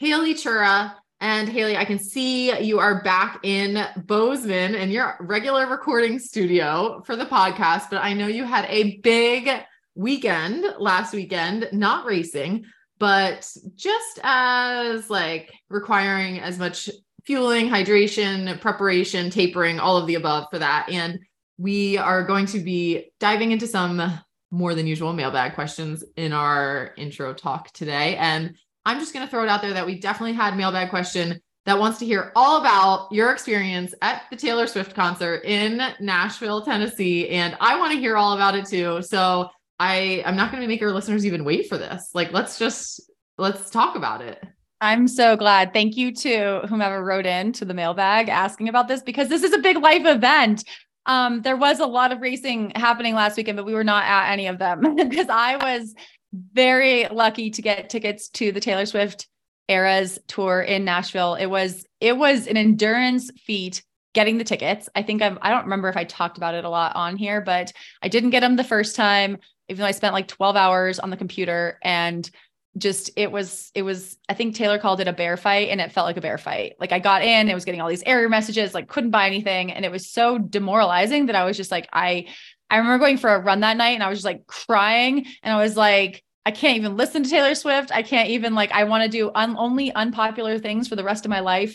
Haley Chura. And Haley, I can see you are back in Bozeman in your regular recording studio for the podcast, but I know you had a big weekend last weekend, not racing, but just as like requiring as much fueling, hydration, preparation, tapering, all of the above for that. And we are going to be diving into some more than usual mailbag questions in our intro talk today. And I'm just going to throw it out there that we definitely had a mailbag question that wants to hear all about your experience at the Taylor Swift concert in Nashville, Tennessee. And I want to hear all about it too. So I'm not going to make our listeners even wait for this. Like, let's talk about it. I'm so glad. Thank you to whomever wrote in to the mailbag asking about this, because this is a big life event. There was a lot of racing happening last weekend, but we were not at any of them because I was very lucky to get tickets to the Taylor Swift Eras Tour in Nashville. It was an endurance feat getting the tickets. I think I don't remember if I talked about it a lot on here, but I didn't get them the first time, even though I spent like 12 hours on the computer and just, it was, I think Taylor called it a bear fight, and it felt like a bear fight. Like I got in, it was getting all these error messages, like couldn't buy anything. And it was so demoralizing that I was just like, I remember going for a run that night and I was just like crying. And I was like, I can't even listen to Taylor Swift. I can't even like, I want to do only unpopular things for the rest of my life.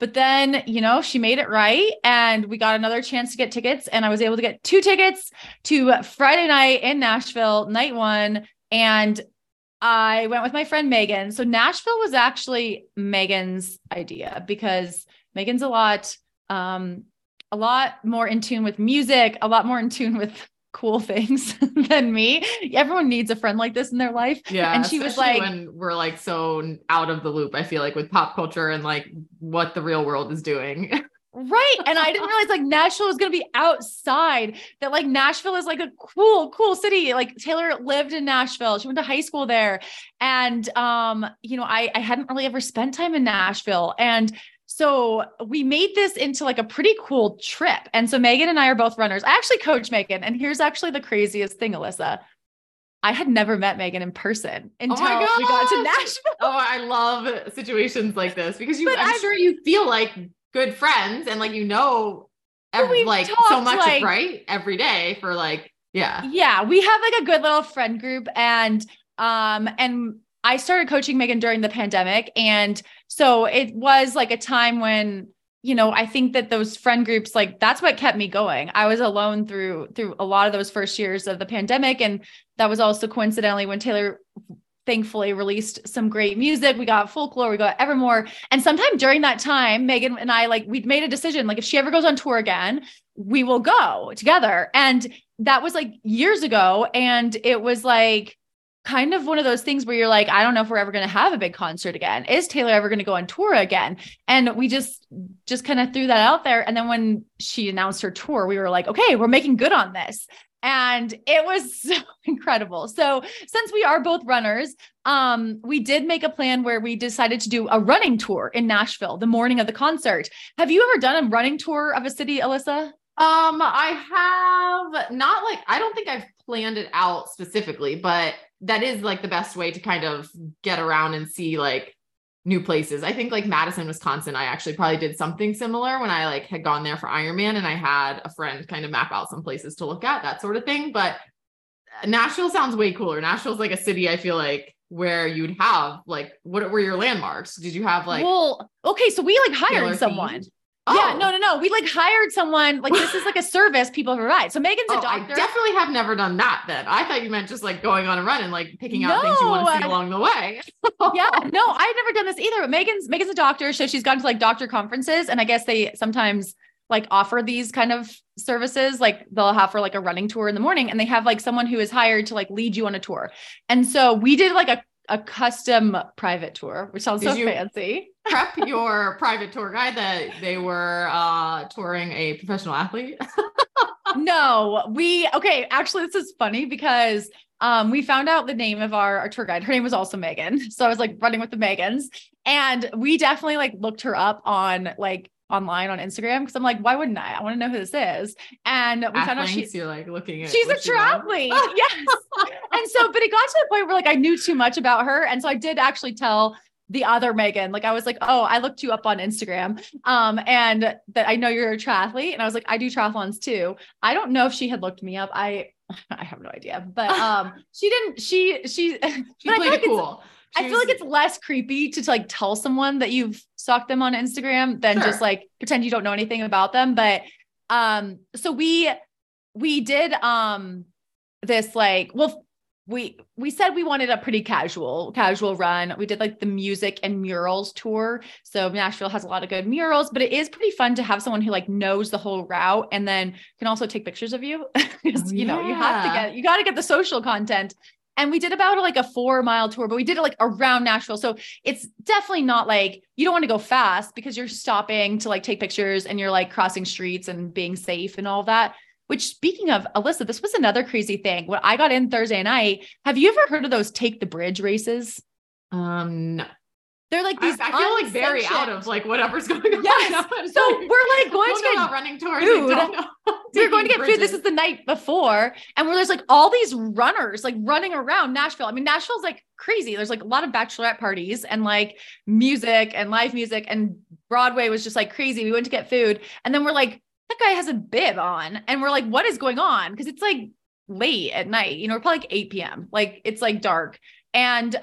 But then, you know, she made it right. And we got another chance to get tickets, and I was able to get 2 tickets to Friday night in Nashville, night one. And I went with my friend Megan. So Nashville was actually Megan's idea, because Megan's a lot more in tune with music, a lot more in tune with cool things than me. Everyone needs a friend like this in their life. Yeah. And she was like, when we're like so out of the loop, I feel like, with pop culture and like what the real world is doing. Right. And I didn't realize like Nashville was going to be outside, that like Nashville is like a cool city. Like Taylor lived in Nashville. She went to high school there. And, you know, I hadn't really ever spent time in Nashville. And so we made this into like a pretty cool trip. And so Megan and I are both runners. I actually coach Megan. And here's actually the craziest thing, Alyssa. I had never met Megan in person until we got to Nashville. Oh, I love situations like this, because I'm sure you feel like good friends and like, you know, like so much, like, right? Every day for like, yeah. We have like a good little friend group, and I started coaching Megan during the pandemic. And so it was like a time when, you know, I think that those friend groups, like that's what kept me going. I was alone through a lot of those first years of the pandemic. And that was also coincidentally when Taylor thankfully released some great music. We got Folklore, we got Evermore. And sometime during that time, Megan and I, like, we'd made a decision, like if she ever goes on tour again, we will go together. And that was like years ago. And it was like kind of one of those things where you're like, I don't know if we're ever going to have a big concert again. Is Taylor ever going to go on tour again? And we just kind of threw that out there. And then when she announced her tour, we were like, okay, we're making good on this. And it was so incredible. So since we are both runners, we did make a plan where we decided to do a running tour in Nashville the morning of the concert. Have you ever done a running tour of a city, Alyssa? I have not, like, I don't think I've planned it out specifically, but that is like the best way to kind of get around and see like new places. I think like Madison, Wisconsin, I actually probably did something similar when I like had gone there for Ironman, and I had a friend kind of map out some places to look at, that sort of thing. But Nashville sounds way cooler. Nashville's like a city, I feel like, where you'd have like, what were your landmarks? Did you have like, well, okay. So we like hired someone. Oh. Yeah, no. We like hired someone. Like this is like a service people provide. So Megan's a doctor. I definitely have never done that then. I thought you meant just like going on a run and like picking out things you want to see along the way. Yeah, no, I've never done this either. But Megan's a doctor. So she's gone to like doctor conferences, and I guess they sometimes like offer these kind of services. Like they'll have for like a running tour in the morning, and they have like someone who is hired to like lead you on a tour. And so we did like a a custom private tour, which sounds so fancy. Prep your private tour guide that they were touring a professional athlete? No, actually, this is funny because we found out the name of our tour guide. Her name was also Megan. So I was like running with the Megans, and we definitely like looked her up on like online on Instagram. Cause I'm like, why wouldn't I? I want to know who this is. And we found out she's a triathlete. Yes. And so, but it got to the point where like, I knew too much about her. And so I did actually tell the other Megan, like, I was like, oh, I looked you up on Instagram. And that I know you're a triathlete. And I was like, I do triathlons too. I don't know if she had looked me up. I have no idea, but, she didn't, she played it cool. I feel like it's less creepy to like tell someone that you've stalked them on Instagram than just like pretend you don't know anything about them. But, so we did, this like, we said we wanted a pretty casual run. We did like the music and murals tour. So Nashville has a lot of good murals, but it is pretty fun to have someone who like knows the whole route and then can also take pictures of you. Because, you you got to get the social content. And we did about like a 4-mile tour, but we did it like around Nashville. So it's definitely not like, you don't want to go fast because you're stopping to like take pictures and you're like crossing streets and being safe and all that. Which, speaking of, Alyssa, this was another crazy thing. When I got in Thursday night, have you ever heard of those Take the Bridge races? No. They're like these. I feel like very out of like whatever's going on. Yes. Right now. So like, we're like going to get running tours. We're going to get food. This is the night before, and there's like all these runners like running around Nashville. I mean, Nashville's like crazy. There's like a lot of bachelorette parties and like music and live music, and Broadway was just like crazy. We went to get food, and then we're like, that guy has a bib on, and we're like, what is going on? Because it's like late at night. You know, we're probably like 8 p.m. Like it's like dark, and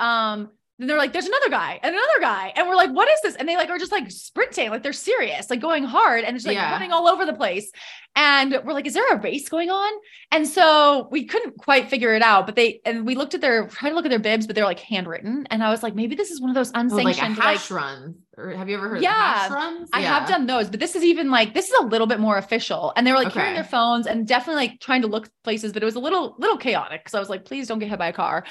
then they're like, there's another guy and another guy. And we're like, what is this? And they like, are just like sprinting. Like they're serious, like going hard and just like running all over the place. And we're like, is there a race going on? And so we couldn't quite figure it out, but we looked at tried to look at their bibs, but they're like handwritten. And I was like, maybe this is one of those unsanctioned, like a hash run. Or have you ever heard of hash runs? I have done those, but this is a little bit more official. And they were like carrying their phones and definitely like trying to look places, but it was a little chaotic. So I was like, please don't get hit by a car.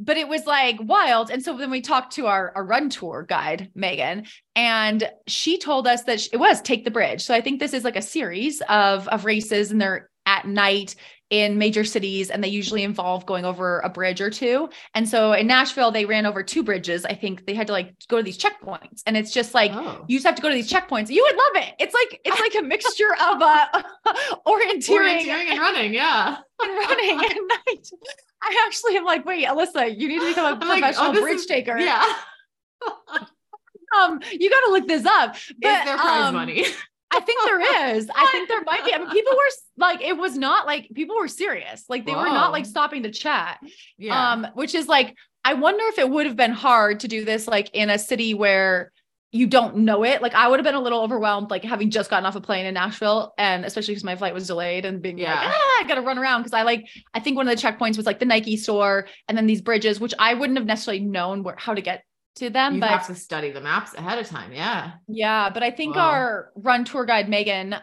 But it was like wild. And so then we talked to our run tour guide, Megan, and she told us that it was Take the Bridge. So I think this is like a series of races, and they're at night in major cities, and they usually involve going over a bridge or two. And so in Nashville, they ran over 2 bridges. I think they had to like go to these checkpoints, and it's just like, you just have to go to these checkpoints. You would love it. It's like a mixture of, orienteering and running. Yeah. And running at night. I actually am like, wait, Alyssa, you need to become a professional bridge taker. Yeah. You got to look this up. But, is there prize money? I think there is. I think there might be. I mean, people were like, it was not like people were serious. Like they were not like stopping to chat. Yeah. Which is like, I wonder if it would have been hard to do this, like in a city where you don't know it. Like I would have been a little overwhelmed, like having just gotten off a plane in Nashville, and especially because my flight was delayed, and being like, I got to run around. Cause I think one of the checkpoints was like the Nike store and then these bridges, which I wouldn't have necessily known how to get to them. You have to study the maps ahead of time. Yeah. Yeah. But I think our run tour guide, Megan,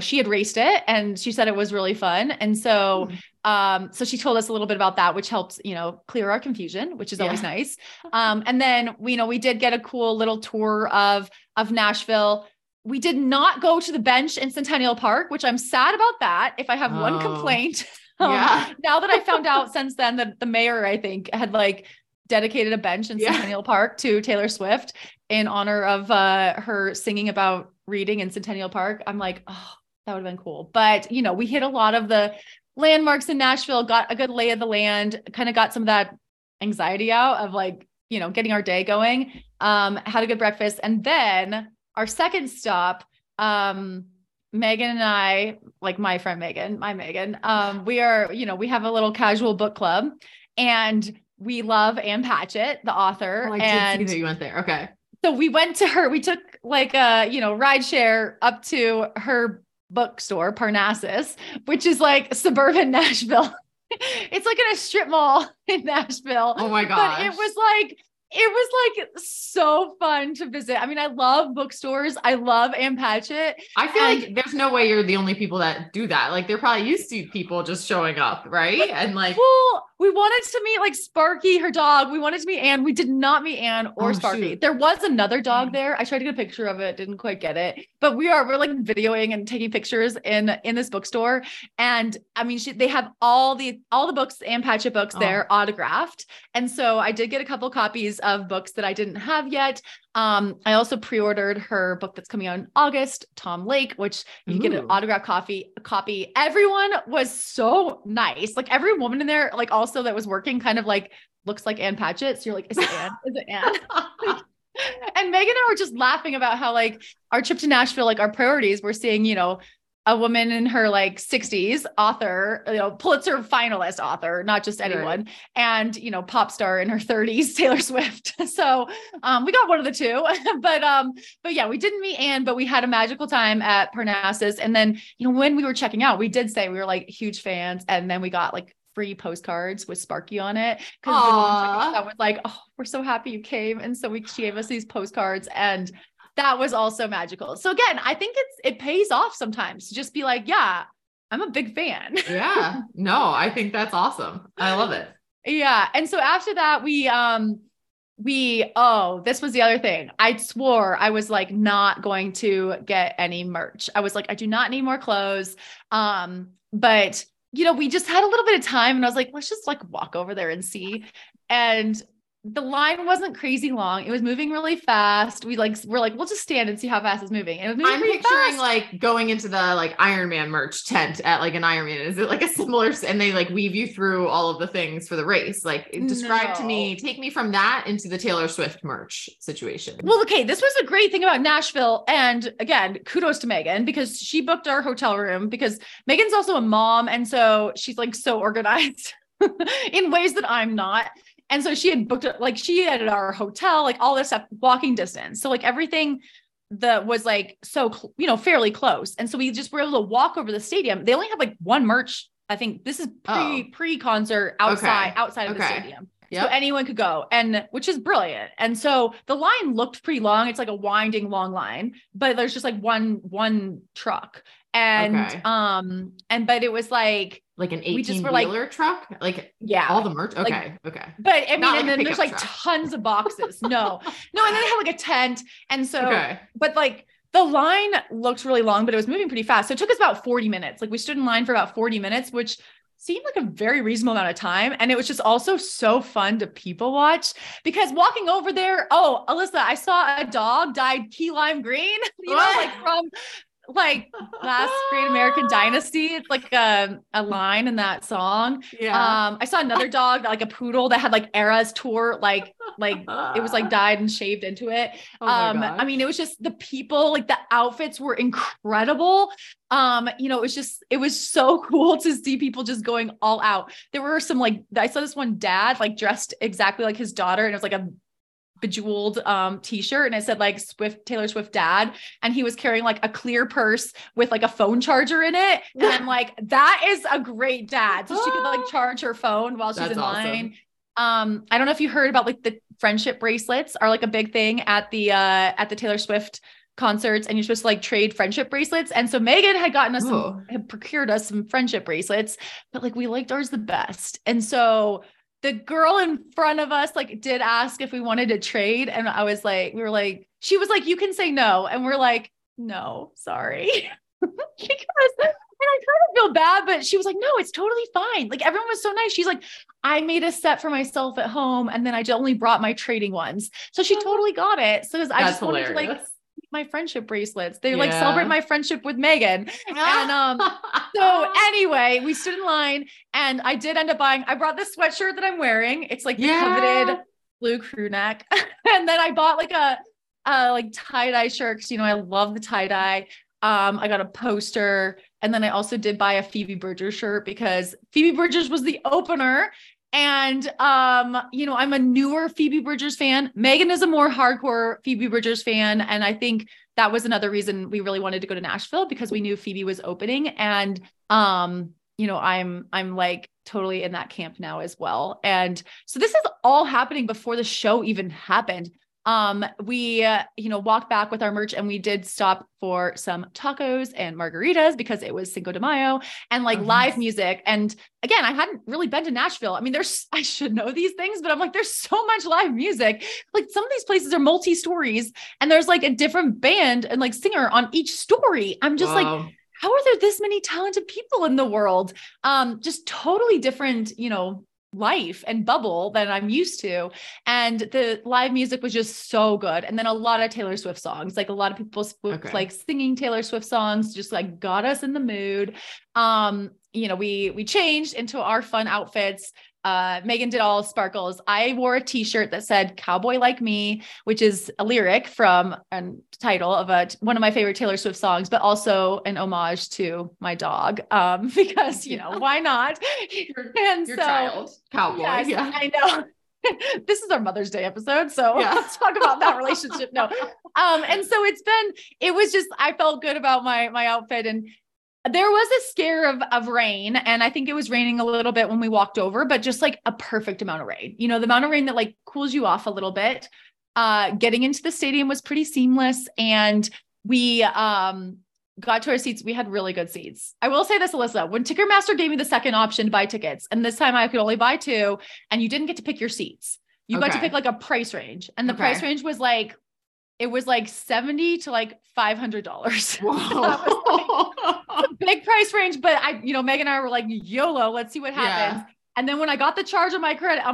she had raced it and she said it was really fun. And so, so she told us a little bit about that, which helps, clear our confusion, which is always nice. And then we did get a cool little tour of Nashville. We did not go to the bench in Centennial Park, which I'm sad about that. If I have one complaint, now that I found out since then that the mayor, I think, had like dedicated a bench in Centennial Park to Taylor Swift in honor of, her singing about reading in Centennial Park. I'm like, oh, that would have been cool. But we hit a lot of the landmarks in Nashville, got a good lay of the land, kind of got some of that anxiety out of like, getting our day going, had a good breakfast. And then our second stop, Megan and I, like my friend, Megan, we are, we have a little casual book club, and we love Ann Patchett, the author. Oh, I did see that you went there. Okay. So we went to her, we took like a, ride share up to her bookstore, Parnassus, which is like suburban Nashville. It's like in a strip mall in Nashville. Oh my gosh. But it was like so fun to visit. I mean, I love bookstores. I love Ann Patchett. I feel like there's no way you're the only people that do that. Like they're probably used to people just showing up. Right. And like, well, We wanted to meet like Sparky, her dog. We wanted to meet Ann. We did not meet Ann or Sparky. Shoot. There was another dog there. I tried to get a picture of it. Didn't quite get it, but we're like videoing and taking pictures in this bookstore. And I mean, they have all the books, Ann Patchett books there autographed. And so I did get a couple copies of books that I didn't have yet. I also pre-ordered her book that's coming out in August, Tom Lake, which you get an autographed copy. Everyone was so nice. Like every woman in there, like also that was working kind of like, looks like Ann Patchett. So you're like, is it Ann? Is it Ann? And Megan and I were just laughing about how like our trip to Nashville, like our priorities were seeing, you know, a woman in her like 60s author, you know, Pulitzer finalist author, not just anyone, and, you know, pop star in her 30s, Taylor Swift. So, we got one of the two, but yeah, we didn't meet Ann, but we had a magical time at Parnassus. And then, you know, when we were checking out, we did say we were like huge fans. And then we got like free postcards with Sparky on it. Cause I was like, oh, we're so happy you came. And so she gave us these postcards, and that was also magical. So again, I think it pays off sometimes to just be like, yeah, I'm a big fan. Yeah, no, I think that's awesome. I love it. Yeah. And so after that, this was the other thing. I swore I was like, not going to get any merch. I was like, I do not need more clothes. But you know, we just had a little bit of time and I was like, let's just like walk over there and see. And the line wasn't crazy long. It was moving really fast. We're like, we'll just stand and see how fast it's moving. And it was moving pretty fast. I'm picturing like going into the like Iron Man merch tent at like an Iron Man. Is it like a similar, and they like weave you through all of the things for the race? Like describe to me, take me from that into the Taylor Swift merch situation. Well, okay. This was a great thing about Nashville. And again, kudos to Megan because she booked our hotel room because Megan's also a mom. And so she's like so organized in ways that I'm not. And so she had booked it, like she had our hotel, like all this stuff, walking distance. So like everything that was like, so, you know, fairly close. And so we just were able to walk over the stadium. They only have like one merch. I think this is pre-concert outside of the stadium. Yep. So anyone could go, and which is brilliant. And so the line looked pretty long. It's like a winding long line, but there's just like one truck. And, but it was like an 18-wheeler truck, like yeah, all the merch. Okay. But I mean, and then there's like tons of boxes. No. And then they had like a tent. And so, but like the line looked really long, but it was moving pretty fast. So it took us about 40 minutes. Like we stood in line for about 40 minutes, which seemed like a very reasonable amount of time. And it was just also so fun to people watch because walking over there, oh, Alyssa, I saw a dog dyed key lime green, you know, like from last Great American Dynasty. It's like a line in that song. Yeah. I saw another dog, like a poodle that had like Eras Tour, like it was like dyed and shaved into it. Oh I mean, it was just the people, like the outfits were incredible. You know, it was so cool to see people just going all out. There were some, like, I saw this one dad, like dressed exactly like his daughter. And it was like a bejeweled t-shirt, and it said like Taylor Swift dad, and he was carrying like a clear purse with like a phone charger in it, and I'm like, that is a great dad, so she could like charge her phone while she's in line. I don't know if you heard about like the friendship bracelets are like a big thing at the Taylor Swift concerts, and you're supposed to like trade friendship bracelets. And so Megan had gotten us had procured us some friendship bracelets, but like we liked ours the best, and so the girl in front of us, like, did ask if we wanted to trade. And I was like, she was like, you can say no. And we're like, no, sorry. And I kind of feel bad, but she was like, no, it's totally fine. Like everyone was so nice. She's like, I made a set for myself at home. And then I only brought my trading ones. So she totally got it. So I just wanted to like my friendship bracelets. They like celebrate my friendship with Megan. And so anyway, we stood in line, and I did end up I brought this sweatshirt that I'm wearing. It's like the coveted blue crew neck. And then I bought like a like tie-dye shirt, because you know I love the tie-dye. I got a poster, and then I also did buy a Phoebe Bridgers shirt because Phoebe Bridgers was the opener. And, you know, I'm a newer Phoebe Bridgers fan. Megan is a more hardcore Phoebe Bridgers fan. And I think that was another reason we really wanted to go to Nashville, because we knew Phoebe was opening, and, you know, I'm like totally in that camp now as well. And so this is all happening before the show even happened. We, walked back with our merch, and we did stop for some tacos and margaritas because it was Cinco de Mayo, and live music. And again, I hadn't really been to Nashville. I mean, I should know these things, but I'm like, there's so much live music. Like, some of these places are multi-stories, and there's like a different band and singer on each story. I'm just how are there this many talented people in the world? Just totally different, life and bubble that I'm used to. And the live music was just so good. And then a lot of Taylor Swift songs, a lot of people singing Taylor Swift songs, just got us in the mood. We changed into our fun outfits. Megan did all sparkles. I wore a t-shirt that said Cowboy Like Me, which is a lyric from a title of one of my favorite Taylor Swift songs, but also an homage to my dog. Because, why not? Your child, Cowboy. Yes, yeah. I know. This is our Mother's Day episode. So let's talk about that relationship. No. And so I felt good about my outfit, and there was a scare of rain. And I think it was raining a little bit when we walked over, but just a perfect amount of rain, the amount of rain that cools you off a little bit. Getting into the stadium was pretty seamless. And we, got to our seats. We had really good seats. I will say this, Alyssa, when Ticketmaster gave me the second option to buy tickets, and this time I could only buy two, and you didn't get to pick your seats. You got to pick a price range. And the price range was it was $70 to $500. Whoa. That was a big price range. But Meg and I were YOLO, let's see what happens. Yeah. And then when I got the charge on my credit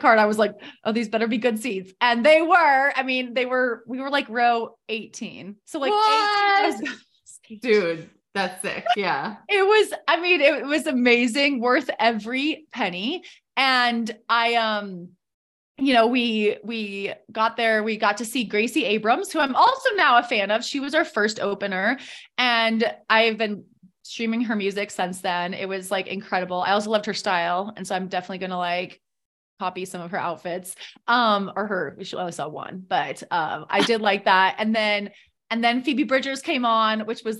card, I was oh, these better be good seats. And they were, we were row 18. So 18. Dude, that's sick. Yeah. It was amazing. Worth every penny. And I, we got there, we got to see Gracie Abrams, who I'm also now a fan of. She was our first opener, and I've been streaming her music since then. It was incredible. I also loved her style. And so I'm definitely going to copy some of her outfits, or her, she only saw one, but, I did like that. And then Phoebe Bridgers came on, which was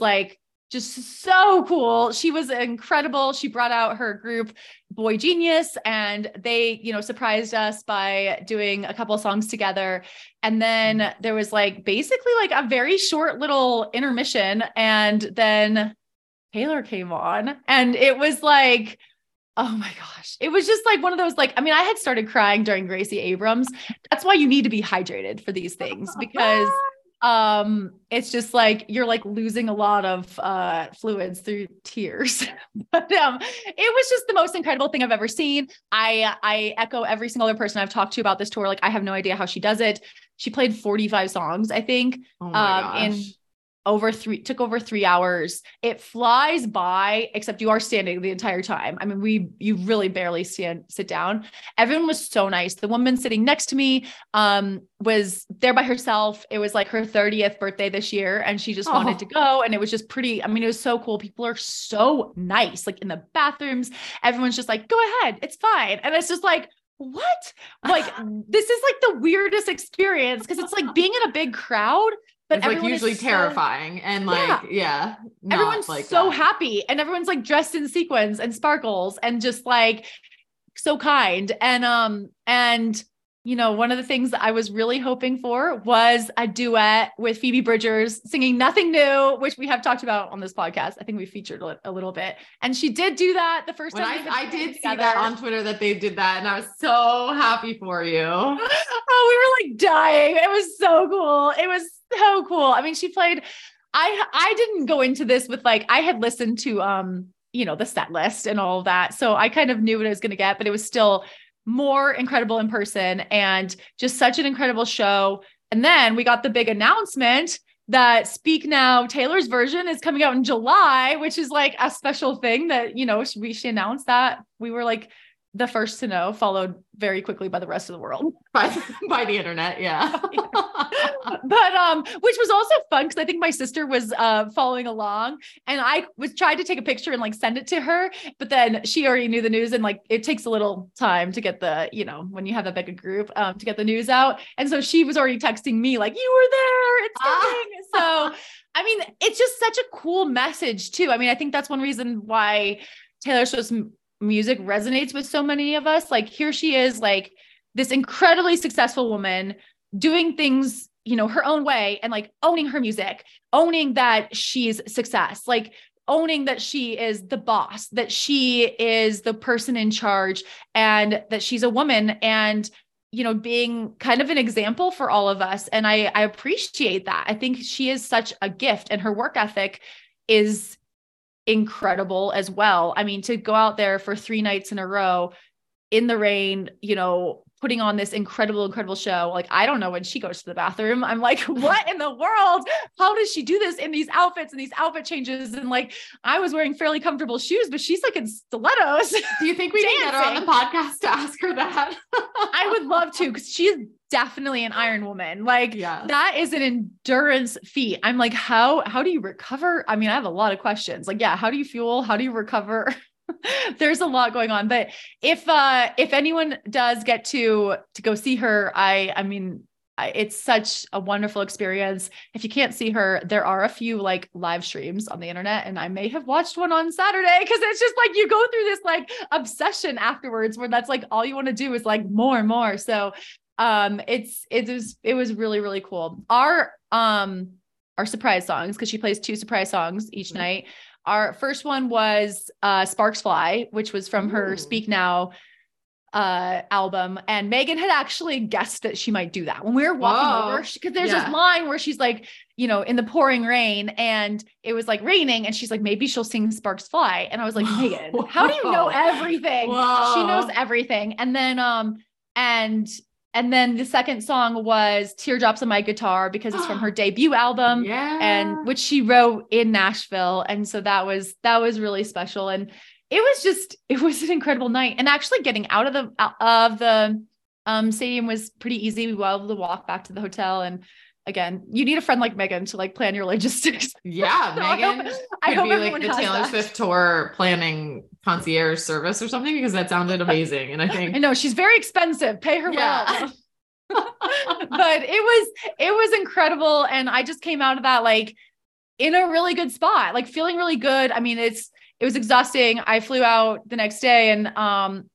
just so cool. She was incredible. She brought out her group Boy Genius, and they, surprised us by doing a couple songs together. And then there was a very short little intermission. And then Taylor came on, and it was oh my gosh. It was just one of those, I had started crying during Gracie Abrams. That's why you need to be hydrated for these things, because it's just you're losing a lot of fluids through tears. But it was just the most incredible thing I've ever seen. I echo every single other person I've talked to about this tour. I have no idea how she does it. She played 45 songs, I think. Oh my gosh. Took over 3 hours. It flies by, except you are standing the entire time. You really barely sit down. Everyone was so nice. The woman sitting next to me, was there by herself. It was her 30th birthday this year, and she just wanted to go. And it was just pretty. It was so cool. People are so nice, in the bathrooms, everyone's just go ahead, it's fine. And it's just what? This is the weirdest experience. 'Cause it's being in a big crowd, but it's usually terrifying, and everyone's so happy, and everyone's dressed in sequins and sparkles and just so kind. And, one of the things that I was really hoping for was a duet with Phoebe Bridgers singing Nothing New, which we have talked about on this podcast. I think we featured a little bit, and she did do that the first time. I did see that on Twitter that they did that, and I was so happy for you. Oh, we were dying. It was so cool. It was so cool. She played, I didn't go into this with I had listened to, the set list and all of that. So I kind of knew what I was going to get, but it was still more incredible in person, and just such an incredible show. And then we got the big announcement that Speak Now Taylor's Version is coming out in July, which is a special thing that, she announced that we were the first to know, followed very quickly by the rest of the world, by the internet. Yeah. But, which was also fun, 'cause I think my sister was, following along, and I was trying to take a picture and send it to her, but then she already knew the news, and it takes a little time to get the, when you have that big a group, to get the news out. And so she was already texting me you were there, it's coming. So, it's just such a cool message too. I think that's one reason why Taylor Swift's music resonates with so many of us. Here she is, this incredibly successful woman doing things, you know, her own way, and like owning her music, owning that she's success, like owning that she is the boss, that she is the person in charge, and that she's a woman, and, you know, being kind of an example for all of us. And I appreciate that. I think she is such a gift, and her work ethic is incredible as well. I mean, to go out there for 3 nights in a row in the rain, you know, putting on this incredible, incredible show. Like, I don't know when she goes to the bathroom. I'm like, what in the world? How does she do this in these outfits and these outfit changes? And like, I was wearing fairly comfortable shoes, but she's like in stilettos. Do you think we can get her on the podcast to ask her that? I would love to, because she's definitely an Iron Woman. Like, yeah, that is an endurance feat. I'm like, how do you recover? I mean, I have a lot of questions. Like, yeah, how do you fuel? How do you recover? There's a lot going on, but if anyone does get to go see her, I mean, it's such a wonderful experience. If you can't see her, there are a few like live streams on the internet, and I may have watched one on Saturday, because it's just like, you go through this like obsession afterwards where that's like, all you want to do is like more and more. So, it was really, really cool. Our surprise songs, because she plays 2 surprise songs each night. Our first one was Sparks Fly, which was from her Speak Now album. And Megan had actually guessed that she might do that when we were walking over, because there's this line where she's like, you know, in the pouring rain, and it was like raining, and she's like, maybe she'll sing Sparks Fly. And I was like, Megan, how do you know everything? Whoa. She knows everything. And then, and then the second song was Teardrops on My Guitar, because it's from her debut album, and which she wrote in Nashville. And so that was really special. And it was an incredible night. And actually getting out of the stadium was pretty easy. We were able to walk back to the hotel. And again, you need a friend like Megan to like plan your logistics. Yeah. So Megan I hope be like the Taylor Swift tour planning concierge service or something, because that sounded amazing. And I know she's very expensive. Pay her well. But it was incredible. And I just came out of that like in a really good spot, like feeling really good. I mean, it was exhausting. I flew out the next day and,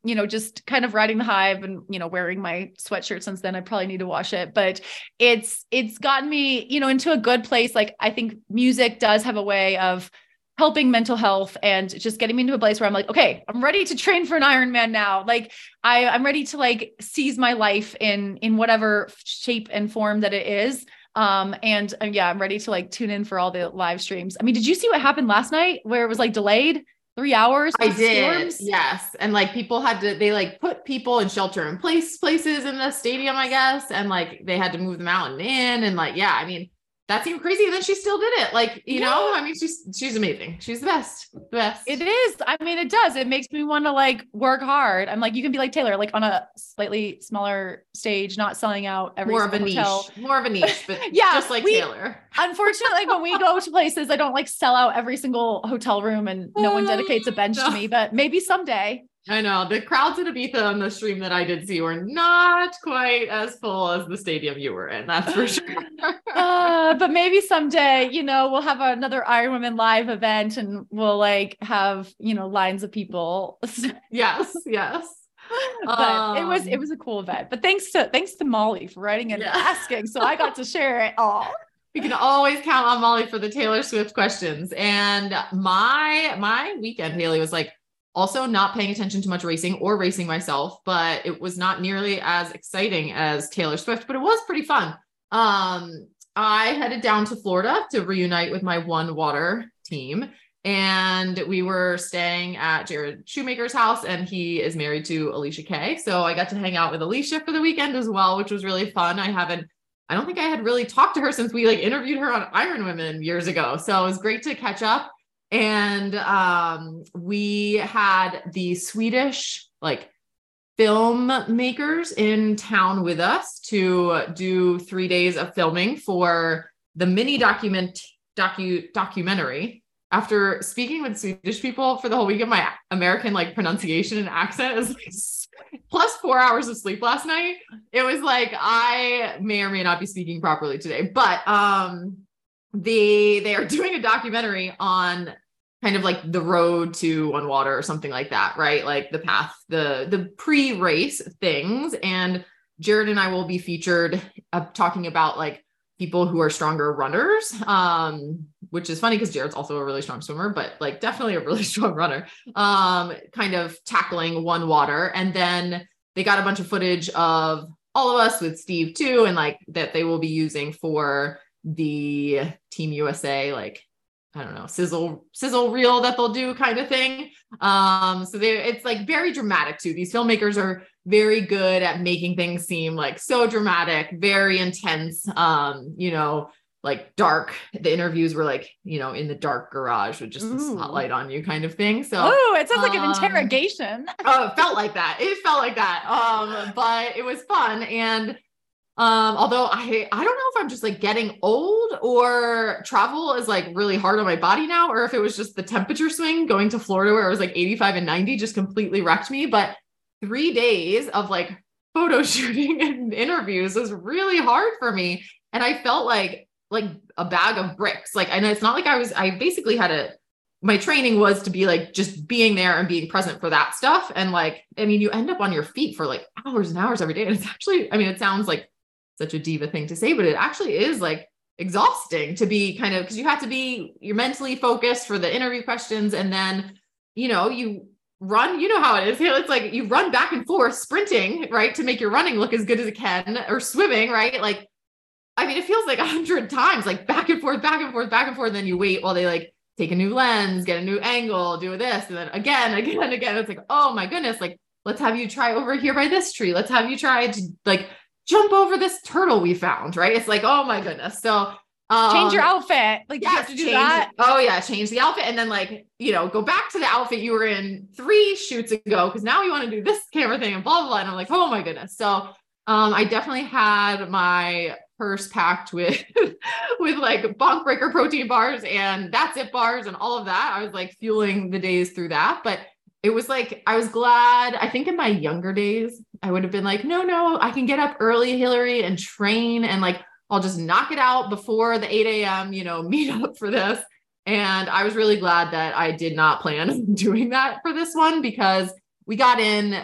you know, just kind of riding the high. I've been, you know, wearing my sweatshirt since then. I probably need to wash it, but it's gotten me, you know, into a good place. Like, I think music does have a way of helping mental health and just getting me into a place where I'm like, okay, I'm ready to train for an Ironman now. Like I'm ready to like seize my life in whatever shape and form that it is. I'm ready to like tune in for all the live streams. I mean, did you see what happened last night where it was like delayed 3 hours? I did. Storms? Yes. And like people they like put people in shelter in places in the stadium, I guess. And like, they had to move them out and in, and like, yeah, I mean, that seemed crazy. And then she still did it. Like, you know, I mean, she's amazing. She's the best, It is. I mean, it does. It makes me want to like work hard. I'm like, you can be like Taylor, like on a slightly smaller stage, not selling out every hotel. More of a niche, but yeah, just like Taylor. Unfortunately, when we go to places, I don't like sell out every single hotel room, and no one dedicates a bench to me, but maybe someday. I know the crowds at Ibiza on the stream that I did see were not quite as full as the stadium you were in. That's for sure. But maybe someday, you know, we'll have another Iron Women live event, and we'll like have, you know, lines of people. Yes. But it was a cool event, but thanks to Molly for writing and asking. So I got to share it all. We can always count on Molly for the Taylor Swift questions. And my weekend, Haley, was like, also not paying attention to much racing or racing myself, but it was not nearly as exciting as Taylor Swift, but it was pretty fun. I headed down to Florida to reunite with my One Water team, and we were staying at Jared Shoemaker's house, and he is married to Alicia Kay. So I got to hang out with Alicia for the weekend as well, which was really fun. I don't think I had really talked to her since we like interviewed her on Iron Women years ago. So it was great to catch up. And, we had the Swedish like filmmakers in town with us to do 3 days of filming for the mini documentary. After speaking with Swedish people for the whole weekend, my American like pronunciation and accent is like plus 4 hours of sleep last night. It was like, I may or may not be speaking properly today, but, they are doing a documentary on kind of like the road to One Water or something like that, right? Like the path, the pre-race things. And Jared and I will be featured talking about like people who are stronger runners, which is funny because Jared's also a really strong swimmer, but like definitely a really strong runner, kind of tackling One Water. And then they got a bunch of footage of all of us with Steve too. And like that they will be using for the Team USA, like, I don't know, sizzle reel that they'll do kind of thing. So it's like very dramatic too. These filmmakers are very good at making things seem like so dramatic, very intense, you know, like dark. The interviews were like, you know, in the dark garage with just the spotlight on you kind of thing. So it sounds like an interrogation. Oh, it felt like that. It felt like that. But it was fun. And although I don't know if I'm just like getting old or travel is like really hard on my body now, or if it was just the temperature swing going to Florida where it was like 85 and 90 just completely wrecked me. But 3 days of like photo shooting and interviews was really hard for me. And I felt like a bag of bricks. Like, and it's not like I basically had my training was to be like, just being there and being present for that stuff. And like, I mean, you end up on your feet for like hours and hours every day. And it's actually, I mean, it sounds like such a diva thing to say, but it actually is like exhausting to be kind of, because you have to be, you're mentally focused for the interview questions. And then, you know, you run, you know how it is. It's like you run back and forth sprinting, right, to make your running look as good as it can, or swimming, right? Like, I mean, it feels like 100 times, like back and forth, back and forth, back and forth. Then you wait while they like take a new lens, get a new angle, do this. And then again, it's like, oh my goodness. Like, let's have you try over here by this tree. Let's have you try to like jump over this turtle we found, right? It's like, oh my goodness. So change your outfit. Like, yes, you have to do that. Oh yeah. Change the outfit. And then like, you know, go back to the outfit you were in 3 shoots ago, because now you want to do this camera thing and blah, blah, blah. And I'm like, oh my goodness. So I definitely had my purse packed with, with like bonk breaker protein bars and That's It bars and all of that. I was like fueling the days through that, but it was like, I was glad. I think in my younger days, I would have been like, no, I can get up early, Hillary, and train. And like, I'll just knock it out before the 8 a.m., you know, meet up for this. And I was really glad that I did not plan on doing that for this one, because we got in.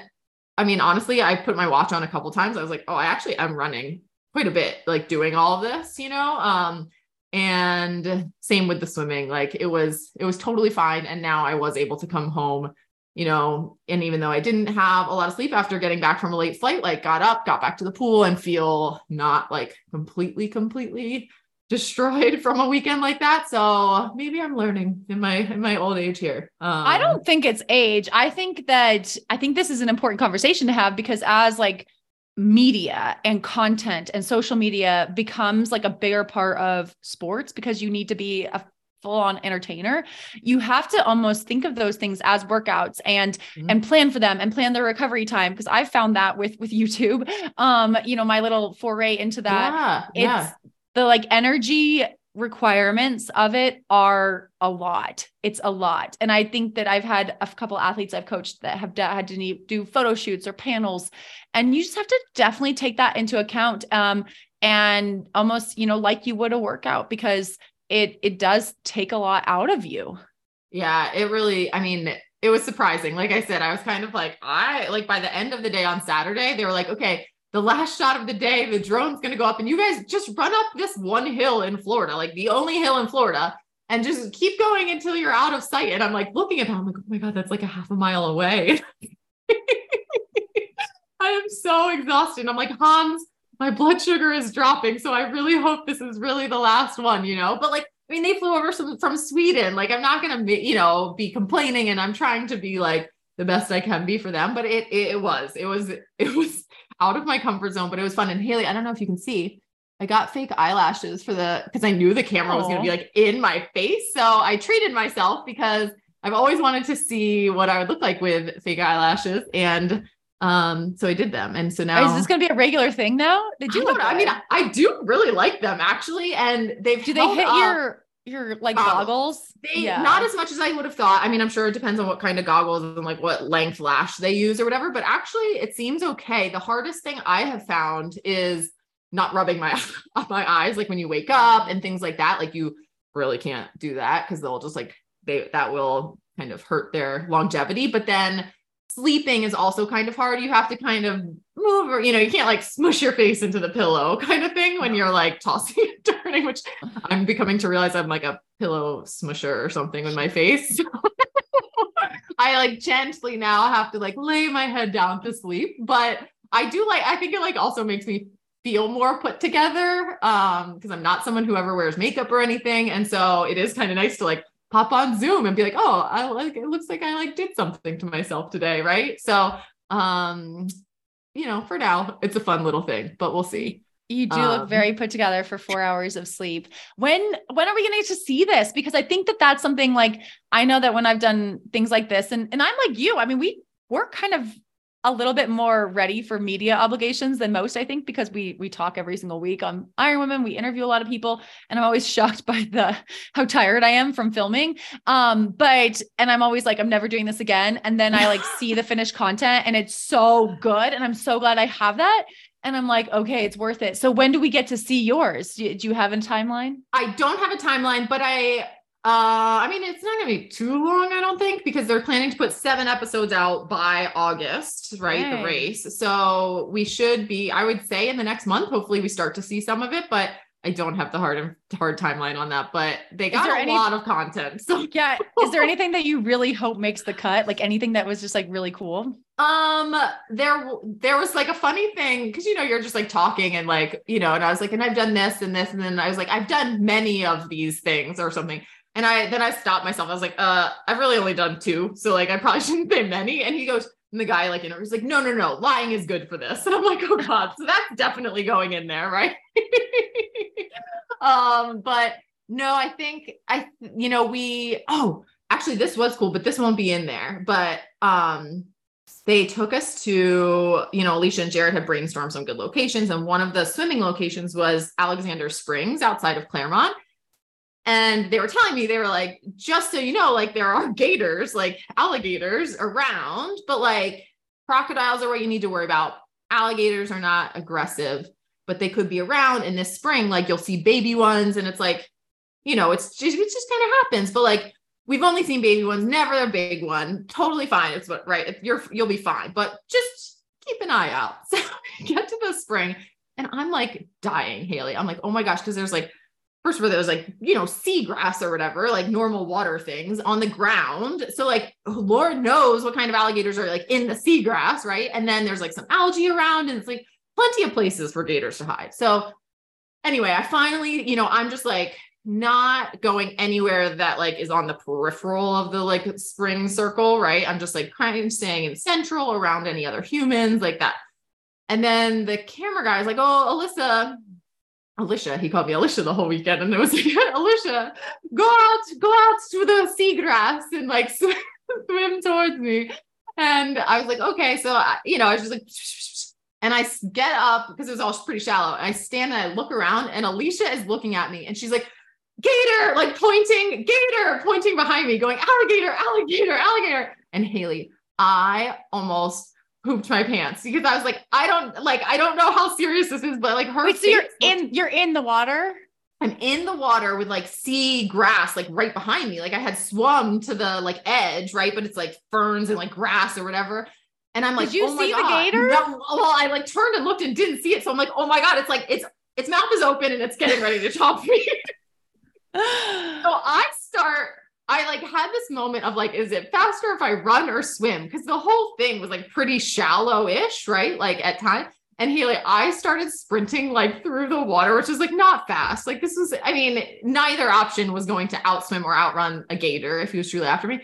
I mean, honestly, I put my watch on a couple times. I was like, oh, I actually am running quite a bit, like doing all of this, you know? And same with the swimming, like it was totally fine. And now I was able to come home, you know, and even though I didn't have a lot of sleep after getting back from a late flight, like got up, got back to the pool and feel not like completely destroyed from a weekend like that. So maybe I'm learning in my old age here. I don't think it's age. I think this is an important conversation to have, because as like media and content and social media becomes like a bigger part of sports, because you need to be a full-on entertainer, you have to almost think of those things as workouts and plan for them and plan their recovery time. Because I've found that with YouTube, you know, my little foray into that, the like energy requirements of it are a lot. It's a lot. And I think that I've had a couple athletes I've coached that have had to do photo shoots or panels, and you just have to definitely take that into account. And almost, you know, like you would a workout, because it does take a lot out of you. Yeah, it really, I mean, it was surprising. Like I said, I was kind of like, by the end of the day on Saturday, they were like, okay, the last shot of the day, the drone's going to go up and you guys just run up this one hill in Florida, like the only hill in Florida, and just keep going until you're out of sight. And I'm like looking at them, I'm like, oh my God, that's like a half a mile away. I am so exhausted. I'm like, Hans, my blood sugar is dropping, so I really hope this is really the last one, you know? But like, I mean, they flew over from Sweden. Like, I'm not going to, you know, be complaining, and I'm trying to be like the best I can be for them. But it was out of my comfort zone, but it was fun. And Haley, I don't know if you can see, I got fake eyelashes because I knew the camera was going to be like in my face. So I treated myself, because I've always wanted to see what I would look like with fake eyelashes. And so I did them. And so now, is this going to be a regular thing now? Did you look? I mean, I do really like them actually. And do they hit your like goggles? Not as much as I would have thought. I mean, I'm sure it depends on what kind of goggles and like what length lash they use or whatever, but actually it seems okay. The hardest thing I have found is not rubbing my eyes. Like when you wake up and things like that, like you really can't do that, 'cause they'll just like, that will kind of hurt their longevity. But then sleeping is also kind of hard. You have to kind of move, or, you know, you can't like smush your face into the pillow kind of thing when you're like tossing and turning, which I'm becoming to realize I'm like a pillow smusher or something with my face. I like gently now have to like lay my head down to sleep, but I do like, I think it like also makes me feel more put together. Cause I'm not someone who ever wears makeup or anything. And so it is kind of nice to like pop on Zoom and be like, oh, I like, it looks like I like did something to myself today. Right. So, you know, for now it's a fun little thing, but we'll see. You do look very put together for 4 hours of sleep. When are we going to see this? Because I think that that's something like, I know that when I've done things like this and I'm like you, I mean, we're kind of a little bit more ready for media obligations than most, I think, because we talk every single week on Iron Women. We interview a lot of people and I'm always shocked by how tired I am from filming. And I'm always like, I'm never doing this again. And then I like see the finished content and it's so good. And I'm so glad I have that. And I'm like, okay, it's worth it. So when do we get to see yours? Do you have a timeline? I don't have a timeline, but I mean, it's not going to be too long, I don't think, because they're planning to put 7 episodes out by August, right? Right. The race. So we should be, I would say in the next month, hopefully we start to see some of it, but I don't have the hard timeline on that, but they got a lot of content. So yeah. Is there anything that you really hope makes the cut? Like anything that was just like really cool? There was like a funny thing. Cause you know, you're just like talking and like, you know, and I was like, and I've done this and this. And then I was like, I've done many of these things or something. And then I stopped myself. I was like, I've really only done 2. So like, I probably shouldn't say many. And he goes, and the guy like, you know, he's like, no, lying is good for this. And I'm like, oh God. So that's definitely going in there. Right. But no, I think actually this was cool, but this won't be in there. But, they took us to, you know, Alicia and Jared had brainstormed some good locations. And one of the swimming locations was Alexander Springs outside of Clermont. And they were telling me, they were like, just so you know, like there are gators, like alligators around, but like crocodiles are what you need to worry about. Alligators are not aggressive, but they could be around. And this spring, like you'll see baby ones. And it's like, you know, it just kind of happens, but like, we've only seen baby ones, never a big one. Totally fine. It's what, right. You'll be fine, but just keep an eye out. So get to the spring and I'm like dying, Haley. I'm like, oh my gosh. Cause there's like, first where there was like, you know, seagrass or whatever, like normal water things on the ground. So like, Lord knows what kind of alligators are like in the seagrass. Right. And then there's like some algae around and it's like plenty of places for gators to hide. So anyway, I finally, you know, I'm just like not going anywhere that like is on the peripheral of the like spring circle. Right. I'm just like kind of staying in central around any other humans like that. And then the camera guy was like, oh, Alicia, he called me Alicia the whole weekend. And it was like, Alicia, go out to the seagrass and like swim towards me. And I was like, okay. So, I was just like, and I get up because it was all pretty shallow. And I stand and I look around and Alicia is looking at me and she's like, gator, like pointing behind me going, alligator. And Haley, I almost pooped my pants because I was like, I don't know how serious this is, but like her. Wait, so you're in the water? I'm in the water with like sea grass, like right behind me. Like I had swum to the like edge, right? But it's like ferns and like grass or whatever. And I'm like, did you see the gator? No. Well, I like turned and looked and didn't see it. So I'm like, oh my God, it's like, its mouth is open and it's getting ready to chomp me. So I like had this moment of like, is it faster if I run or swim? Cause the whole thing was like pretty shallow-ish, right? Like at times. And Haley, I started sprinting like through the water, which is like not fast. Like this was, I mean, neither option was going to outswim or outrun a gator if he was truly after me.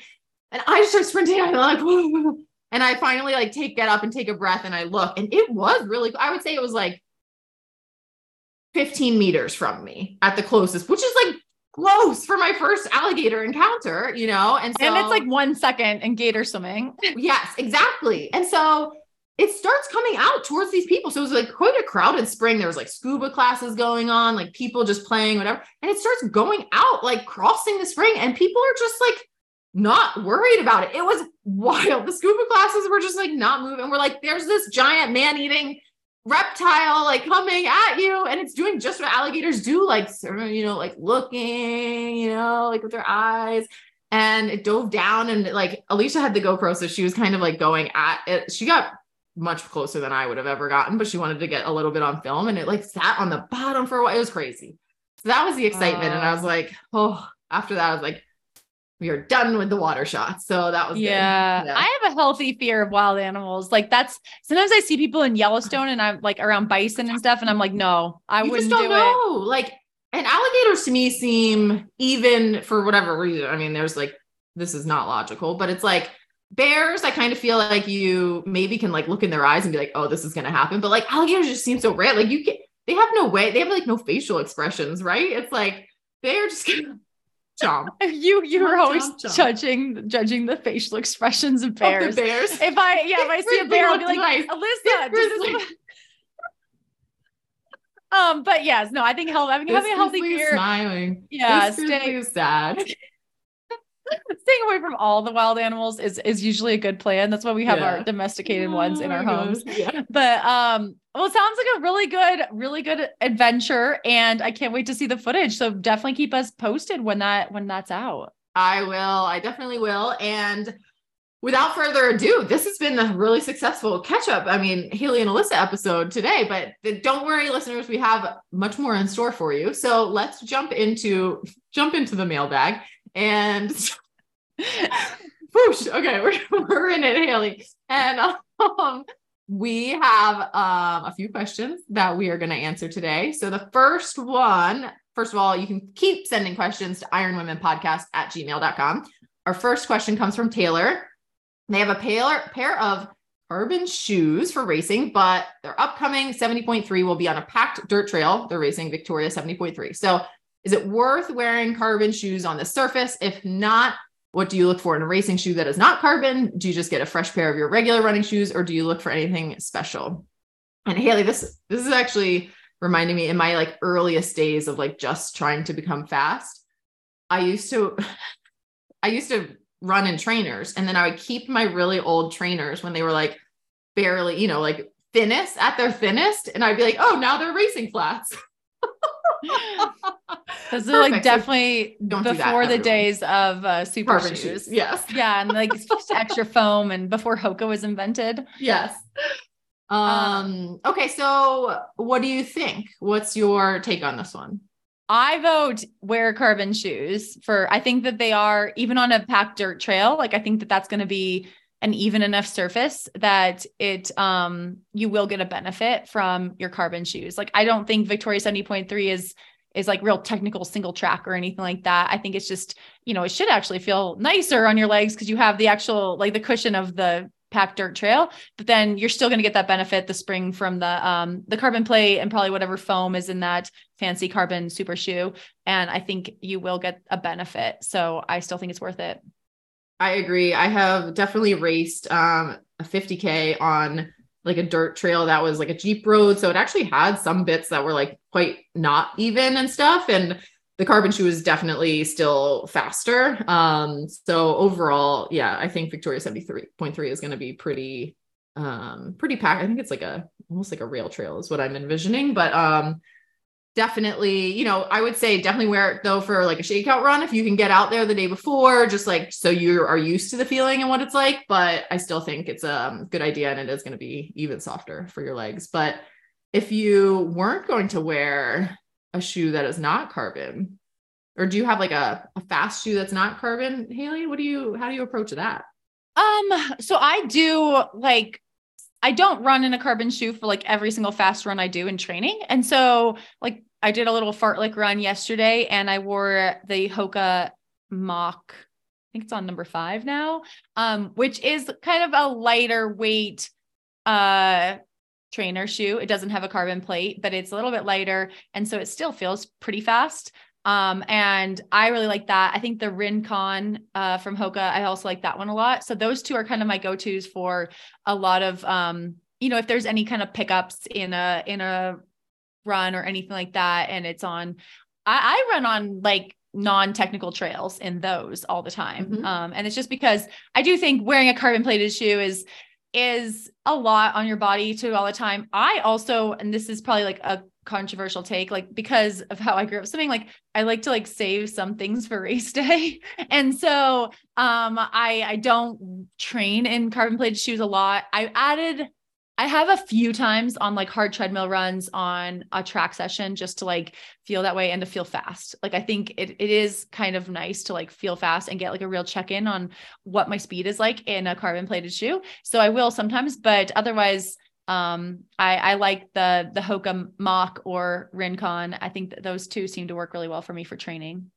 And I just started sprinting. I'm like, whoa. And I finally like get up and take a breath and I look, and it was really, I would say it was like 15 meters from me at the closest, which is like close for my first alligator encounter, you know? And so, and it's like 1 second in gator swimming. Yes, exactly. And so it starts coming out towards these people. So it was like quite a crowded spring. There was like scuba classes going on, like people just playing, whatever. And it starts going out, like crossing the spring, and people are just like not worried about it. It was wild. The scuba classes were just like not moving. We're like, there's this giant man-eating reptile like coming at you, and it's doing just what alligators do, like, you know, like looking, you know, like with their eyes. and it dove down, and like Alicia had the GoPro, so she was kind of like going at it. She got much closer than I would have ever gotten, but she wanted to get a little bit on film, and it like sat on the bottom for a while. It was crazy. So that was the excitement. And I was like, oh, after that, I was like, we are done with the water shots. So that was good. Yeah. I have a healthy fear of wild animals. Like that's sometimes I see people in Yellowstone and I'm like around bison and stuff. And I'm like, no, I wouldn't do it. You just don't know. Like, and alligators to me seem, even for whatever reason, I mean, there's like, this is not logical, but it's like bears, I kind of feel like you maybe can like look in their eyes and be like, oh, this is going to happen. But like alligators just seem so rare. Like you get, they have no way. They have like no facial expressions, right? It's like, they're just going to chomp. You were always judging the facial expressions of bears. Of the bears. If I see a bear, I'll be like, Alyssa, just but yes, no, I think having a healthy fear. Smiling. Yeah. Staying sad. Staying away from all the wild animals is usually a good plan. That's why we have our domesticated ones in our homes. Yeah. But, well, it sounds like a really good adventure, and I can't wait to see the footage. So definitely keep us posted when that's out. I will. I definitely will. And without further ado, this has been a really successful catch-up. I mean, Haley and Alyssa episode today, but don't worry, listeners, we have much more in store for you. So let's jump into the mailbag and whoosh, okay, we're in it, Haley. And we have a few questions that we are going to answer today. So the first one, first of all, you can keep sending questions to ironwomenpodcast@gmail.com. Our first question comes from Taylor. They have a pair of carbon shoes for racing, but their upcoming 70.3 will be on a packed dirt trail. They're racing Victoria 70.3. So is it worth wearing carbon shoes on the surface? If not, what do you look for in a racing shoe that is not carbon? Do you just get a fresh pair of your regular running shoes, or do you look for anything special? And Haley, this is actually reminding me in my like earliest days of like just trying to become fast. I used to run in trainers, and then I would keep my really old trainers when they were like barely, you know, like thinnest at their thinnest. And I'd be like, oh, now they're racing flats. Those are like definitely before the days of super shoes. Yes. Yeah. And like extra foam, and before Hoka was invented. Yes. Okay. So what do you think? What's your take on this one? I vote wear carbon shoes I think that they are, even on a packed dirt trail. Like I think that that's going to be an even enough surface that it, you will get a benefit from your carbon shoes. Like, I don't think Victoria 70.3 is like real technical single track or anything like that. I think it's just, you know, it should actually feel nicer on your legs, 'cause you have the actual, like the cushion of the packed dirt trail, but then you're still going to get that benefit, the spring from the carbon plate and probably whatever foam is in that fancy carbon super shoe. And I think you will get a benefit. So I still think it's worth it. I agree. I have definitely raced a 50K on like a dirt trail that was like a Jeep road. So it actually had some bits that were like quite not even and stuff. And the carbon shoe is definitely still faster. So overall, yeah, I think Victoria 73.3 is going to be pretty packed. I think it's like almost like a rail trail is what I'm envisioning, but definitely, you know, I would say definitely wear it though for like a shakeout run. If you can get out there the day before, just like, so you are used to the feeling and what it's like, but I still think it's a good idea, and it is going to be even softer for your legs. But if you weren't going to wear a shoe that is not carbon, or do you have like a fast shoe that's not carbon, Haley? How do you approach that? So I do like, I don't run in a carbon shoe for like every single fast run I do in training. And so like I did a little fartlek run yesterday, and I wore the Hoka Mach, I think it's on number 5 now, which is kind of a lighter weight, trainer shoe. It doesn't have a carbon plate, but it's a little bit lighter. And so it still feels pretty fast. And I really like that. I think the Rincon, from Hoka, I also like that one a lot. So those two are kind of my go-tos for a lot of, you know, if there's any kind of pickups in a run or anything like that. And it's on, I run on like non-technical trails in those all the time. Mm-hmm. And it's just because I do think wearing a carbon plated shoe is is a lot on your body too all the time. I also, and this is probably like a controversial take, like because of how I grew up swimming, like I like to like save some things for race day. And so, I don't train in carbon plated shoes a lot. I have a few times on like hard treadmill runs on a track session just to like feel that way and to feel fast. Like, I think it is kind of nice to like feel fast and get like a real check in on what my speed is like in a carbon plated shoe. So I will sometimes, but otherwise, I like the Hoka Mach or Rincon. I think that those two seem to work really well for me for training.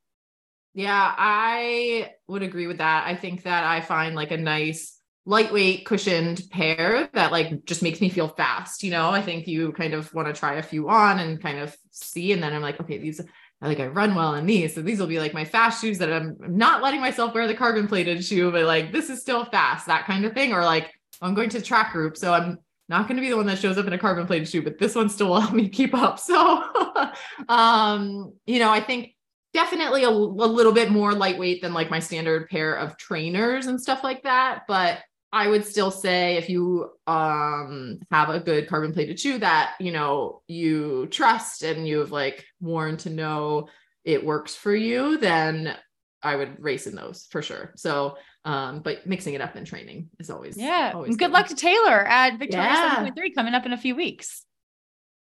Yeah, I would agree with that. I think that I find like a nice lightweight cushioned pair that like just makes me feel fast. You know, I think you kind of want to try a few on and kind of see. And then I'm like, okay, these, like I run well in these. So these will be like my fast shoes that I'm not letting myself wear the carbon plated shoe, but like, this is still fast, that kind of thing. Or like, I'm going to track group. So I'm not going to be the one that shows up in a carbon plated shoe, but this one still will help me keep up. So, you know, I think definitely a little bit more lightweight than like my standard pair of trainers and stuff like that. But I would still say if you, have a good carbon plated shoe that, you know, you trust and you've like worn to know it works for you, then I would race in those for sure. So, but mixing it up in training is always, always good luck to Taylor at Victoria 70.3 coming up in a few weeks.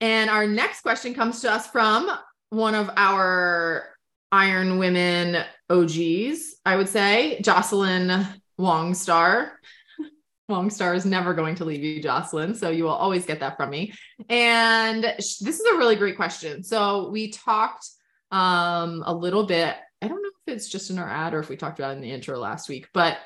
And our next question comes to us from one of our Iron Women OGs, I would say, Jocelyn Wongstar. Wongstar is never going to leave you, Jocelyn. So you will always get that from me. And this is a really great question. So we talked a little bit, I don't know if it's just in our ad or if we talked about it in the intro last week, but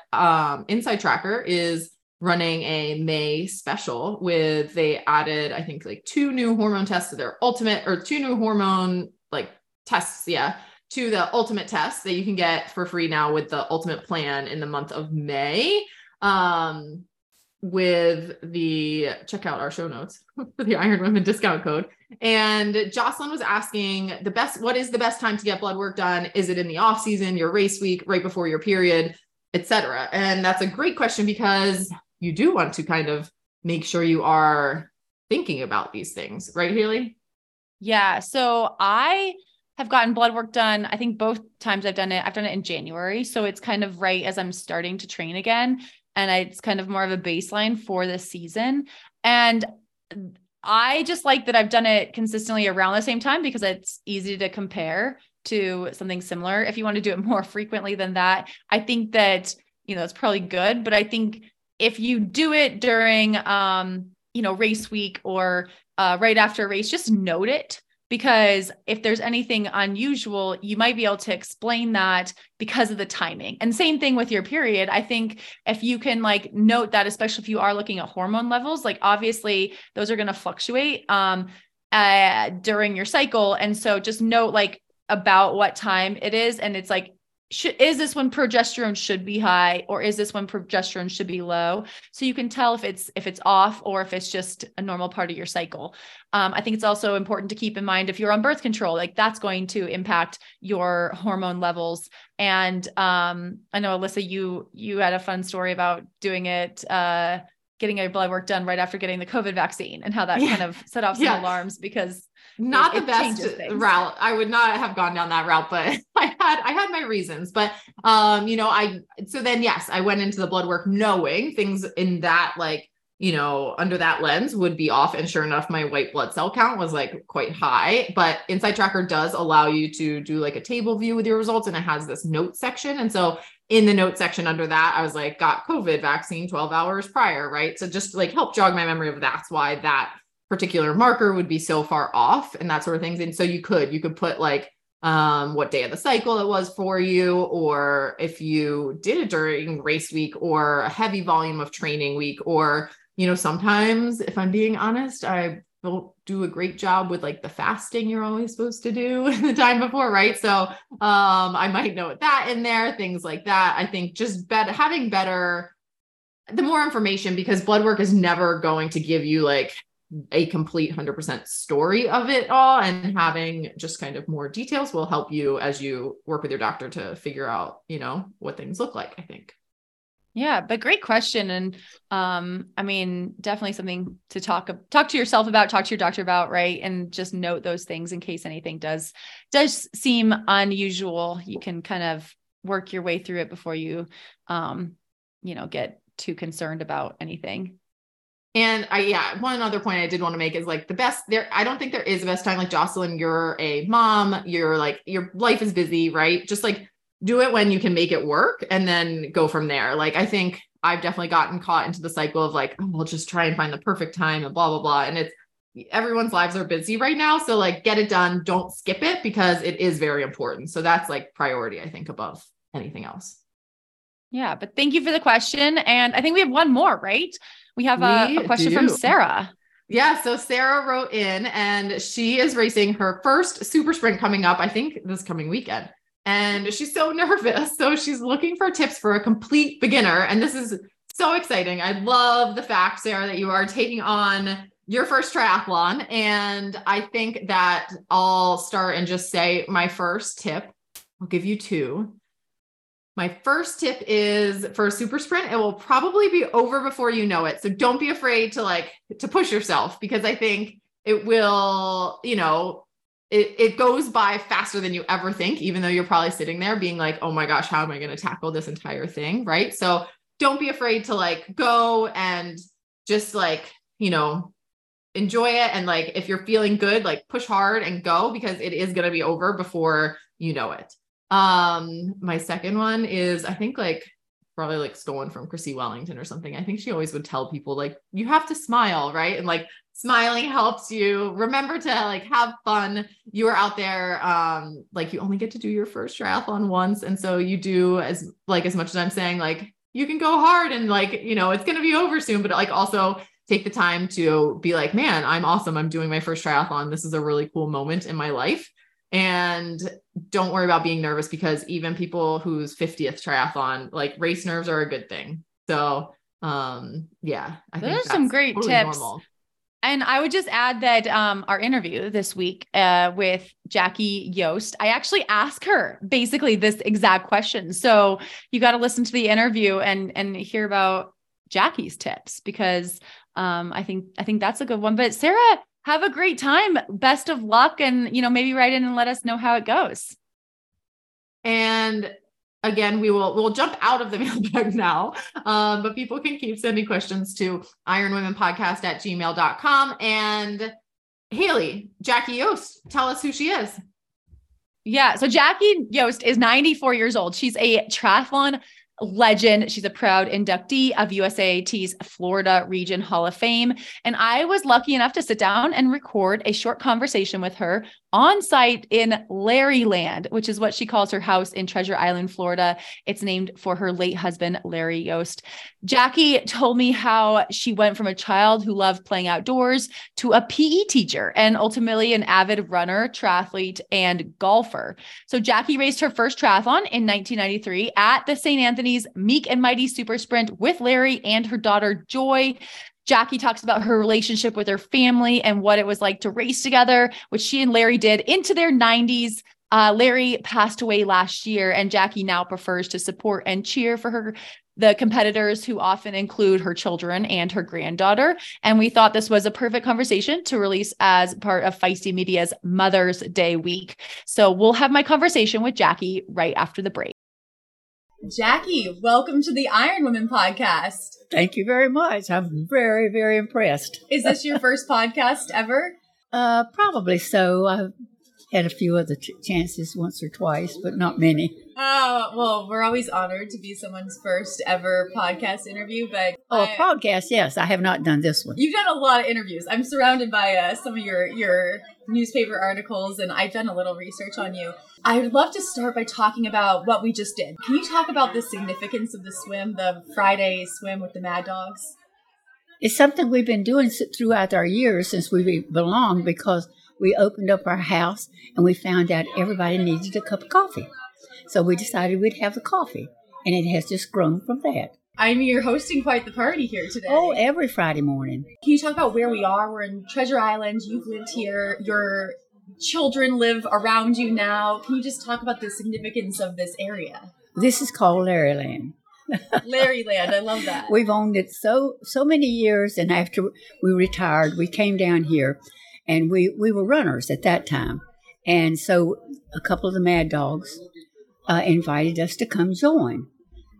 Inside Tracker is running a May special with, they added, I think like two new hormone tests to their ultimate, or two new hormone like tests. Yeah. To the ultimate test that you can get for free now with the ultimate plan in the month of May, with the, check out our show notes for the Iron Women discount code. And Jocelyn was asking what is the best time to get blood work done? Is it in the off season, your race week, right before your period, etc.? And that's a great question because you do want to kind of make sure you are thinking about these things, right, Haley? Yeah. So I have gotten blood work done. I think both times I've done it in January. So it's kind of right as I'm starting to train again. And it's kind of more of a baseline for this season. And I just like that I've done it consistently around the same time because it's easy to compare to something similar. If you want to do it more frequently than that, I think that, you know, it's probably good, but I think if you do it during, you know, race week or, right after a race, just note it. Because if there's anything unusual, you might be able to explain that because of the timing. And same thing with your period. I think if you can like note that, especially if you are looking at hormone levels, like obviously those are going to fluctuate during your cycle. And so just note like about what time it is. And it's like, is this when progesterone should be high or is this when progesterone should be low? So you can tell if it's off or if it's just a normal part of your cycle. I think it's also important to keep in mind if you're on birth control, like that's going to impact your hormone levels. And, I know Alyssa, you had a fun story about doing it, getting your blood work done right after getting the COVID vaccine and how that kind of set off some alarms because not the best route. I would not have gone down that route, but I had my reasons, but, you know, I went into the blood work knowing things in that, like, you know, under that lens would be off. And sure enough, my white blood cell count was like quite high, but Inside Tracker does allow you to do like a table view with your results. And it has this note section. And so in the note section under that, I was like, got COVID vaccine 12 hours prior. Right. So just like help jog my memory of that's why that particular marker would be so far off and that sort of things. And so you could put like, what day of the cycle it was for you, or if you did it during race week or a heavy volume of training week, or, you know, sometimes if I'm being honest, I don't do a great job with like the fasting you're always supposed to do the time before. Right. So, I might note that in there, things like that. I think just the more information, because blood work is never going to give you like a complete 100% story of it all. And having just kind of more details will help you as you work with your doctor to figure out, you know, what things look like, I think. Yeah, but great question. And I mean, definitely something to talk to yourself about, talk to your doctor about, right? And just note those things in case anything does seem unusual. You can kind of work your way through it before you, get too concerned about anything. And one other point I did want to make is like I don't think there is a best time. Like, Jocelyn, you're a mom, you're like, your life is busy, right? Just like do it when you can make it work and then go from there. Like, I think I've definitely gotten caught into the cycle of like, oh, we'll just try and find the perfect time and blah, blah, blah. And everyone's lives are busy right now. So like, get it done. Don't skip it, because it is very important. So that's like priority, I think, above anything else. Yeah. But thank you for the question. And I think we have one more, right? We have a question from Sarah. Yeah. So Sarah wrote in, and she is racing her first super sprint coming up, I think this coming weekend. And she's so nervous. So she's looking for tips for a complete beginner. And this is so exciting. I love the fact, Sarah, that you are taking on your first triathlon. And I think that I'll start and just say my first tip. I'll give you two. My first tip is for a super sprint. It will probably be over before you know it. So don't be afraid to push yourself, because I think it will, it goes by faster than you ever think, even though you're probably sitting there being like, oh my gosh, how am I going to tackle this entire thing? Right. So don't be afraid to go and just enjoy it. And if you're feeling good, push hard and go, because it is going to be over before you know it. My second one is, I think probably stolen from Chrissy Wellington or something. I think she always would tell people you have to smile, right? And smiling helps you remember to have fun. You are out there. You only get to do your first triathlon once. And so you do as much as I'm saying, you can go hard and it's going to be over soon, but also take the time to be like, man, I'm awesome. I'm doing my first triathlon. This is a really cool moment in my life. And don't worry about being nervous, because even people whose 50th triathlon, race nerves are a good thing. So, I think those are some great tips. Normal. And I would just add that, our interview this week, with Jackie Yost, I actually asked her basically this exact question. So you got to listen to the interview and hear about Jackie's tips, because, I think that's a good one. But Sarah, have a great time. Best of luck. And, maybe write in and let us know how it goes. And again, we'll jump out of the mailbag now. But people can keep sending questions to ironwomenpodcast@gmail.com. And Haley, Jackie Yost, tell us who she is. Yeah. So Jackie Yost is 94 years old. She's a triathlon legend. She's a proud inductee of USAAT's Florida Region Hall of Fame. And I was lucky enough to sit down and record a short conversation with her on site in Larryland, which is what she calls her house in Treasure Island, Florida. It's named for her late husband, Larry Yost. Jackie told me how she went from a child who loved playing outdoors to a PE teacher and ultimately an avid runner, triathlete, and golfer. So Jackie raced her first triathlon in 1993 at the St. Anthony's Meek and Mighty Super Sprint with Larry and her daughter, Joy. Jackie talks about her relationship with her family and what it was like to race together, which she and Larry did into their 90s. Larry passed away last year, and Jackie now prefers to support and cheer for the competitors, who often include her children and her granddaughter. And we thought this was a perfect conversation to release as part of Feisty Media's Mother's Day week. So we'll have my conversation with Jackie right after the break. Jackie, welcome to the Iron Women podcast. Thank you very much. I'm very, very impressed. Is this your first podcast ever? Probably so. I've had a few other chances once or twice, but not many. Oh, well, we're always honored to be someone's first ever podcast interview. But podcast, yes. I have not done this one. You've done a lot of interviews. I'm surrounded by some of your newspaper articles, and I've done a little research on you. I would love to start by talking about what we just did. Can you talk about the significance of the swim, the Friday swim with the Mad Dogs? It's something we've been doing throughout our years since we belonged, because we opened up our house and we found out everybody needed a cup of coffee. So we decided we'd have the coffee, and it has just grown from that. I mean, you're hosting quite the party here today. Oh, every Friday morning. Can you talk about where we are? We're in Treasure Island. You've lived here. Your children live around you now. Can you just talk about the significance of this area? This is called Larryland. Larryland. I love that. We've owned it so many years, and after we retired, we came down here, and we were runners at that time. And so a couple of the Mad Dogs invited us to come join.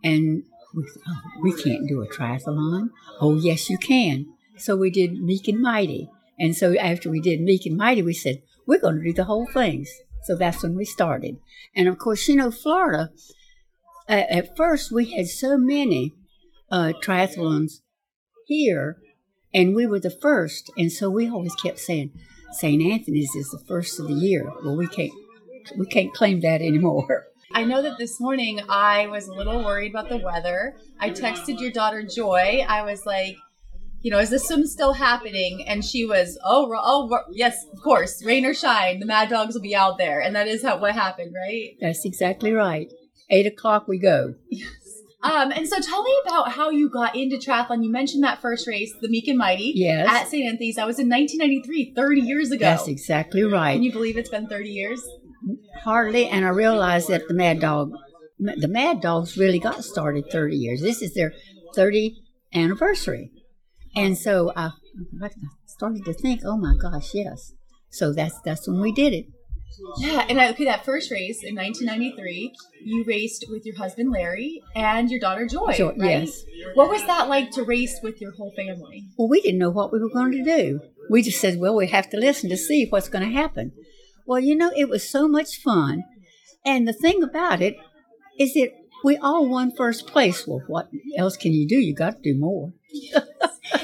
And we thought, oh, we can't do a triathlon. Oh, yes, you can. So we did Meek and Mighty. And so after we did Meek and Mighty, we said, we're going to do the whole things. So that's when we started. And, of course, you know, Florida, at first we had so many triathlons here, and we were the first. And so we always kept saying, St. Anthony's is the first of the year. Well, we can't claim that anymore. I know that this morning I was a little worried about the weather. I texted your daughter, Joy. I was like, you know, is this one still happening? And she was, oh, yes, of course, rain or shine, the Mad Dogs will be out there. And that is what happened, right? That's exactly right. 8 o'clock we go. Yes. And so tell me about how you got into triathlon. You mentioned that first race, the Meek and Mighty, yes, at St. Anthony's. That was in 1993, 30 years ago. That's exactly right. Can you believe it's been 30 years? Hardly, and I realized that the Mad Dogs really got started 30 years. This is their 30th anniversary. And so I started to think, oh my gosh, yes. So that's when we did it. Yeah, and that first race in 1993, you raced with your husband Larry and your daughter Joy, right? Yes. What was that like to race with your whole family? Well, we didn't know what we were going to do. We just said, well, we have to listen to see what's going to happen. Well, you know, it was so much fun. And the thing about it is that we all won first place. Well, what else can you do? You got to do more.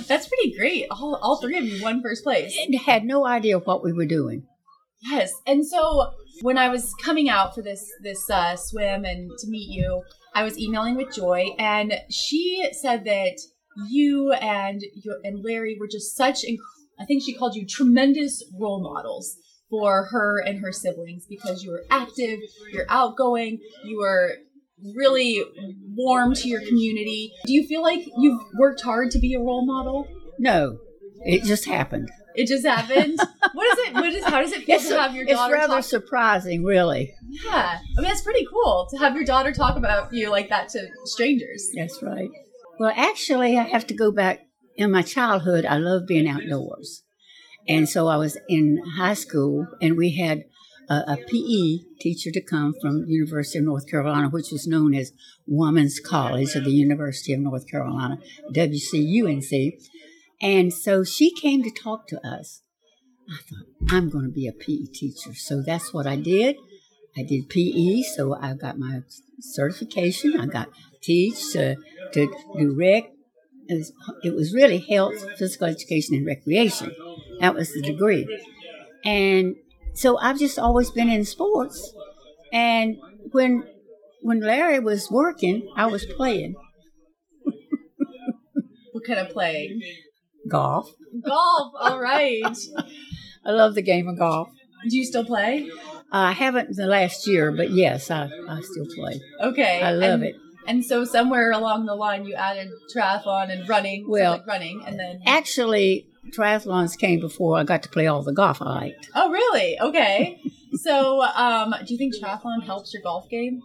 That's pretty great. All three of you won first place. And had no idea what we were doing. Yes. And so when I was coming out for this swim and to meet you, I was emailing with Joy, and she said that you and Larry were just such, I think she called you tremendous role models for her and her siblings, because you were active, you're outgoing, you were really warm to your community. Do you feel like you've worked hard to be a role model? No, it just happened. It just happened? How does it feel to have your daughter talk? It's rather surprising, really. Yeah. I mean, that's pretty cool to have your daughter talk about you like that to strangers. That's right. Well, actually, I have to go back. In my childhood, I loved being outdoors. And so I was in high school, and we had a PE teacher to come from the University of North Carolina, which was known as Woman's College of the University of North Carolina, WCUNC. And so she came to talk to us. I thought, I'm going to be a PE teacher. So that's what I did. I did PE, so I got my certification. I got teach to do rec. It was really health, physical education, and recreation. That was the degree. And so I've just always been in sports. And when Larry was working, I was playing. What kind of play? Golf. Golf, all right. I love the game of golf. Do you still play? I haven't the last year, but yes, I still play. Okay. I love it. And so somewhere along the line, you added triathlon and running. Well, so like running, and then actually, triathlons came before I got to play all the golf I liked. Oh, really? Okay. So do you think triathlon helps your golf game?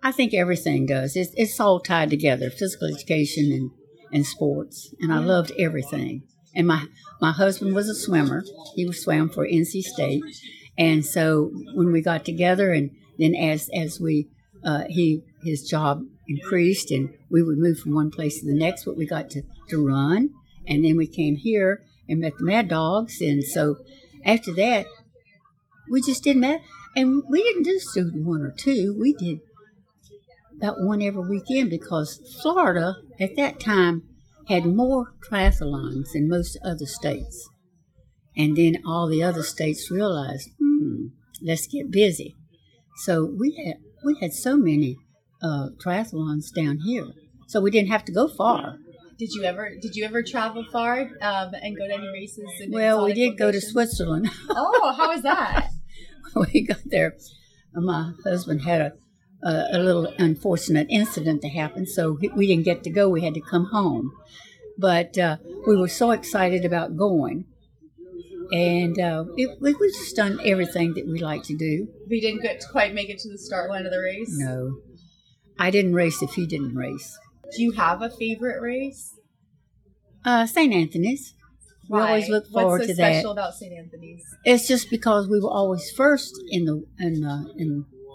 I think everything does. It's all tied together, physical education and sports, and I loved everything. And my husband was a swimmer. He swam for NC State. And so when we got together, and then as we his job increased, and we would move from one place to the next, but we got to run. And then we came here and met the Mad Dogs. And so after that, we just did Mad. And we didn't do student one or two. We did about one every weekend, because Florida at that time had more triathlons than most other states. And then all the other states realized, let's get busy. So we had so many triathlons down here, so we didn't have to go far. Did you ever travel far and go to any races? Well, we did go to Switzerland. Oh, how was that? We got there. My husband had a little unfortunate incident that happened, so we didn't get to go. We had to come home. But we were so excited about going. And we've just done everything that we like to do. We didn't quite make it to the start line of the race? No. I didn't race if he didn't race. Do you have a favorite race? St. Anthony's. Why? We always look forward to that. What's so special about St. Anthony's? It's just because we were always first in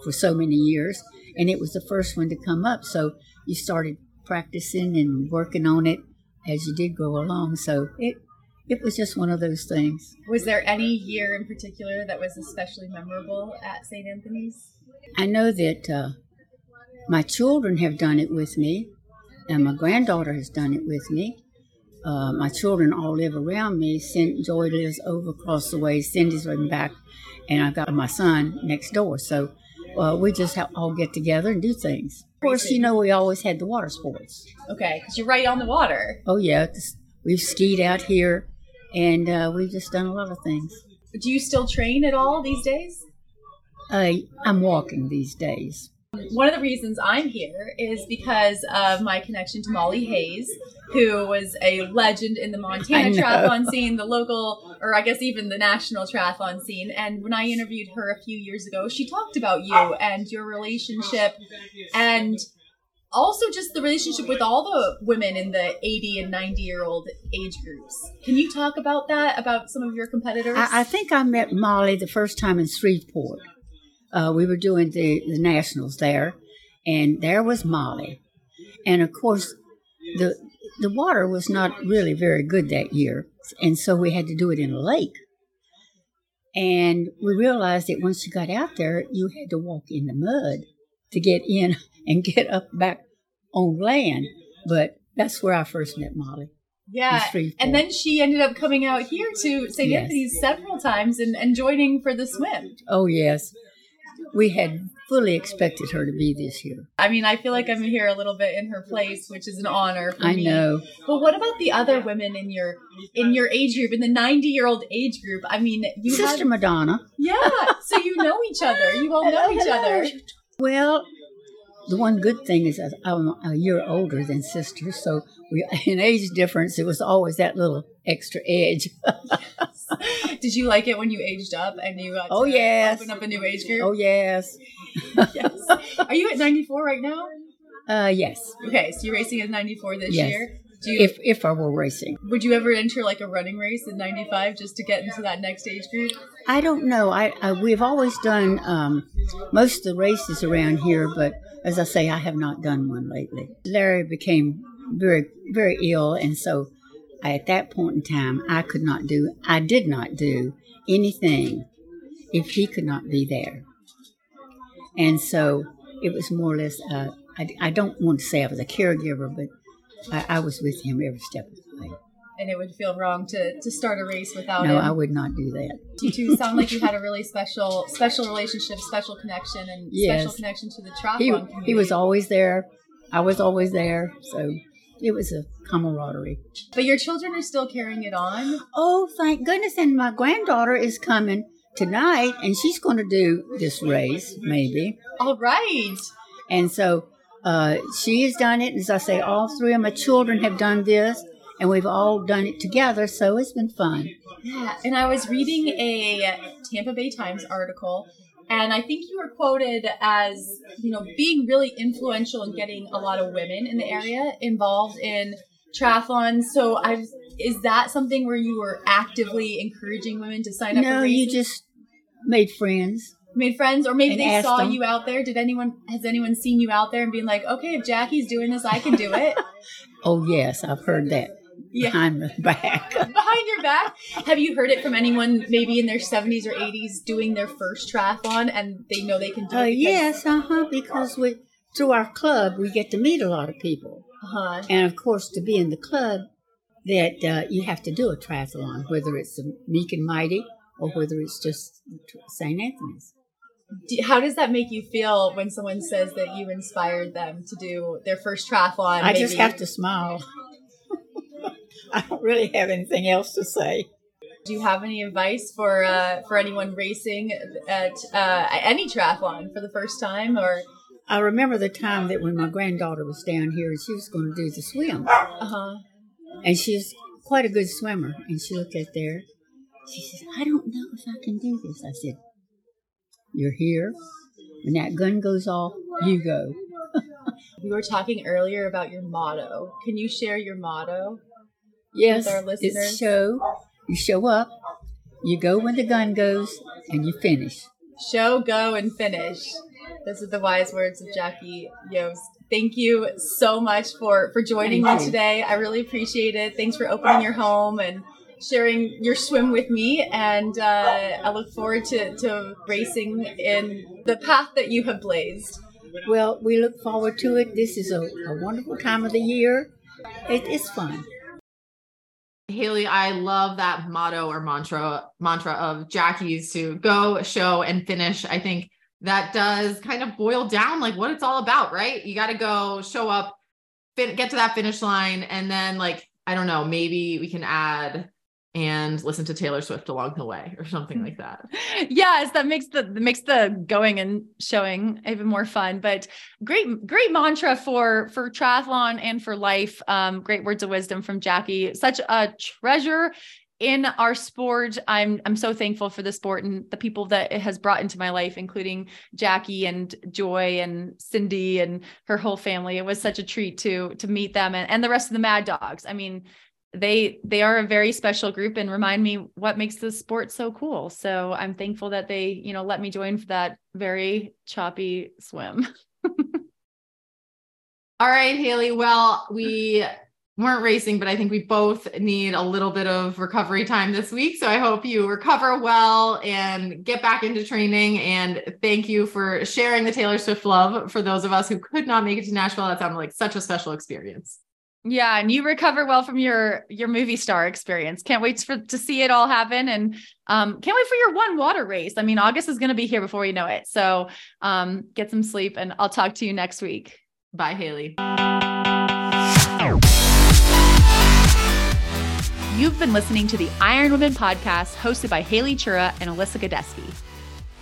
for so many years, and it was the first one to come up. So you started practicing and working on it as you did go along. So it was just one of those things. Was there any year in particular that was especially memorable at St. Anthony's? I know that my children have done it with me, and my granddaughter has done it with me. My children all live around me. Joy lives over across the way. Cindy's living back, and I've got my son next door. So we just all get together and do things. Of course, we always had the water sports. Okay, because you're right on the water. Oh, yeah. We've skied out here, and we've just done a lot of things. Do you still train at all these days? I'm walking these days. One of the reasons I'm here is because of my connection to Molly Hayes, who was a legend in the Montana triathlon scene, the local, or I guess even the national triathlon scene. And when I interviewed her a few years ago, she talked about you and your relationship and also just the relationship with all the women in the 80 and 90-year-old age groups. Can you talk about that, about some of your competitors? I think I met Molly the first time in Shreveport. We were doing the nationals there, and there was Molly. And, of course, the water was not really very good that year, and so we had to do it in a lake. And we realized that once you got out there, you had to walk in the mud to get in and get up back on land. But that's where I first met Molly. Yeah, and then she ended up coming out here to St. Anthony's several times and joining for the swim. Oh, yes. We had fully expected her to be this year. I mean, I feel like I'm here a little bit in her place, which is an honor for me. I know. But what about the other women in your age group, in the 90-year-old age group? I mean, you Sister Madonna. Yeah, so you know each other. You all know each other. Well, the one good thing is I'm a year older than Sister, so in age difference, it was always that little extra edge. Yes. Did you like it when you aged up and you got open up a new age group? Oh, yes. Yes. Are you at 94 right now? Yes. Okay, so you're racing at 94 this year? If I were racing. Would you ever enter like a running race at 95 just to get into that next age group? I don't know. We've always done most of the races around here, but as I say, I have not done one lately. Larry became very, very ill, and so at that point in time, I did not do anything if he could not be there. And so it was more or less, I don't want to say I was a caregiver, but I was with him every step of the way. And it would feel wrong to start a race without him. No, I would not do that. You two sound like you had a really special relationship, special connection, and special connection to the triathlon community. He was always there. I was always there. So it was a camaraderie. But your children are still carrying it on? Oh, thank goodness. And my granddaughter is coming tonight, and she's going to do this race, maybe. All right. And so she has done it. As I say, all three of my children have done this. And we've all done it together, so it's been fun. Yeah, and I was reading a Tampa Bay Times article, and I think you were quoted as, being really influential in getting a lot of women in the area involved in triathlons. So is that something where you were actively encouraging women to sign up for races? No, you just made friends. Made friends, or maybe they saw you out there. Has anyone seen you out there and been like, okay, if Jackie's doing this, I can do it? Oh, yes, I've heard that. Yeah. Behind my back. Behind your back? Have you heard it from anyone maybe in their 70s or 80s doing their first triathlon and they know they can do it? Yes, because through our club, we get to meet a lot of people. And, of course, to be in the club, that you have to do a triathlon, whether it's the Meek and Mighty or whether it's just St. Anthony's. How does that make you feel when someone says that you inspired them to do their first triathlon? I just have to smile. I don't really have anything else to say. Do you have any advice for anyone racing at any triathlon for the first time? Or I remember the time that when my granddaughter was down here and she was going to do the swim. And she's quite a good swimmer. And she looked out there. She says, I don't know if I can do this. I said, you're here. When that gun goes off, you go. We were talking earlier about your motto. Can you share your motto? Yes, with our listeners? It's show up, you go when the gun goes, and you finish. Show, go, and finish. This is the wise words of Jackie Yost. Thank you so much for joining me today. I really appreciate it. Thanks for opening your home and sharing your swim with me. And I look forward to racing in the path that you have blazed. Well, we look forward to it. This is a wonderful time of the year. It is fun. Haley, I love that motto or mantra of Jackie's to go, show, and finish. I think that does kind of boil down like what it's all about, right? You got to go, show up, get to that finish line. And then like, I don't know, maybe we can add and listen to Taylor Swift along the way or something like that. Yes. That makes the going and showing even more fun, but great mantra for triathlon and for life. Great words of wisdom from Jackie, such a treasure in our sport. I'm so thankful for the sport and the people that it has brought into my life, including Jackie and Joy and Cindy and her whole family. It was such a treat to meet them and the rest of the Mad Dogs. I mean, they are a very special group and remind me what makes this sport so cool. So I'm thankful that they, let me join for that very choppy swim. All right, Haley. Well, we weren't racing, but I think we both need a little bit of recovery time this week. So I hope you recover well and get back into training. And thank you for sharing the Taylor Swift love for those of us who could not make it to Nashville. That sounded like such a special experience. Yeah. And you recover well from your movie star experience. Can't wait to see it all happen. And can't wait for your One Water race. I mean, August is going to be here before you know it. So get some sleep and I'll talk to you next week. Bye, Haley. You've been listening to the Iron Women podcast hosted by Haley Chura and Alyssa Gadeski.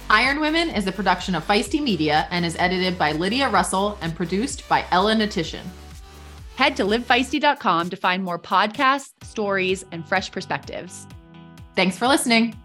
Iron Women is a production of Feisty Media and is edited by Lydia Russell and produced by Ella Natitian. Head to livefeisty.com to find more podcasts, stories, and fresh perspectives. Thanks for listening.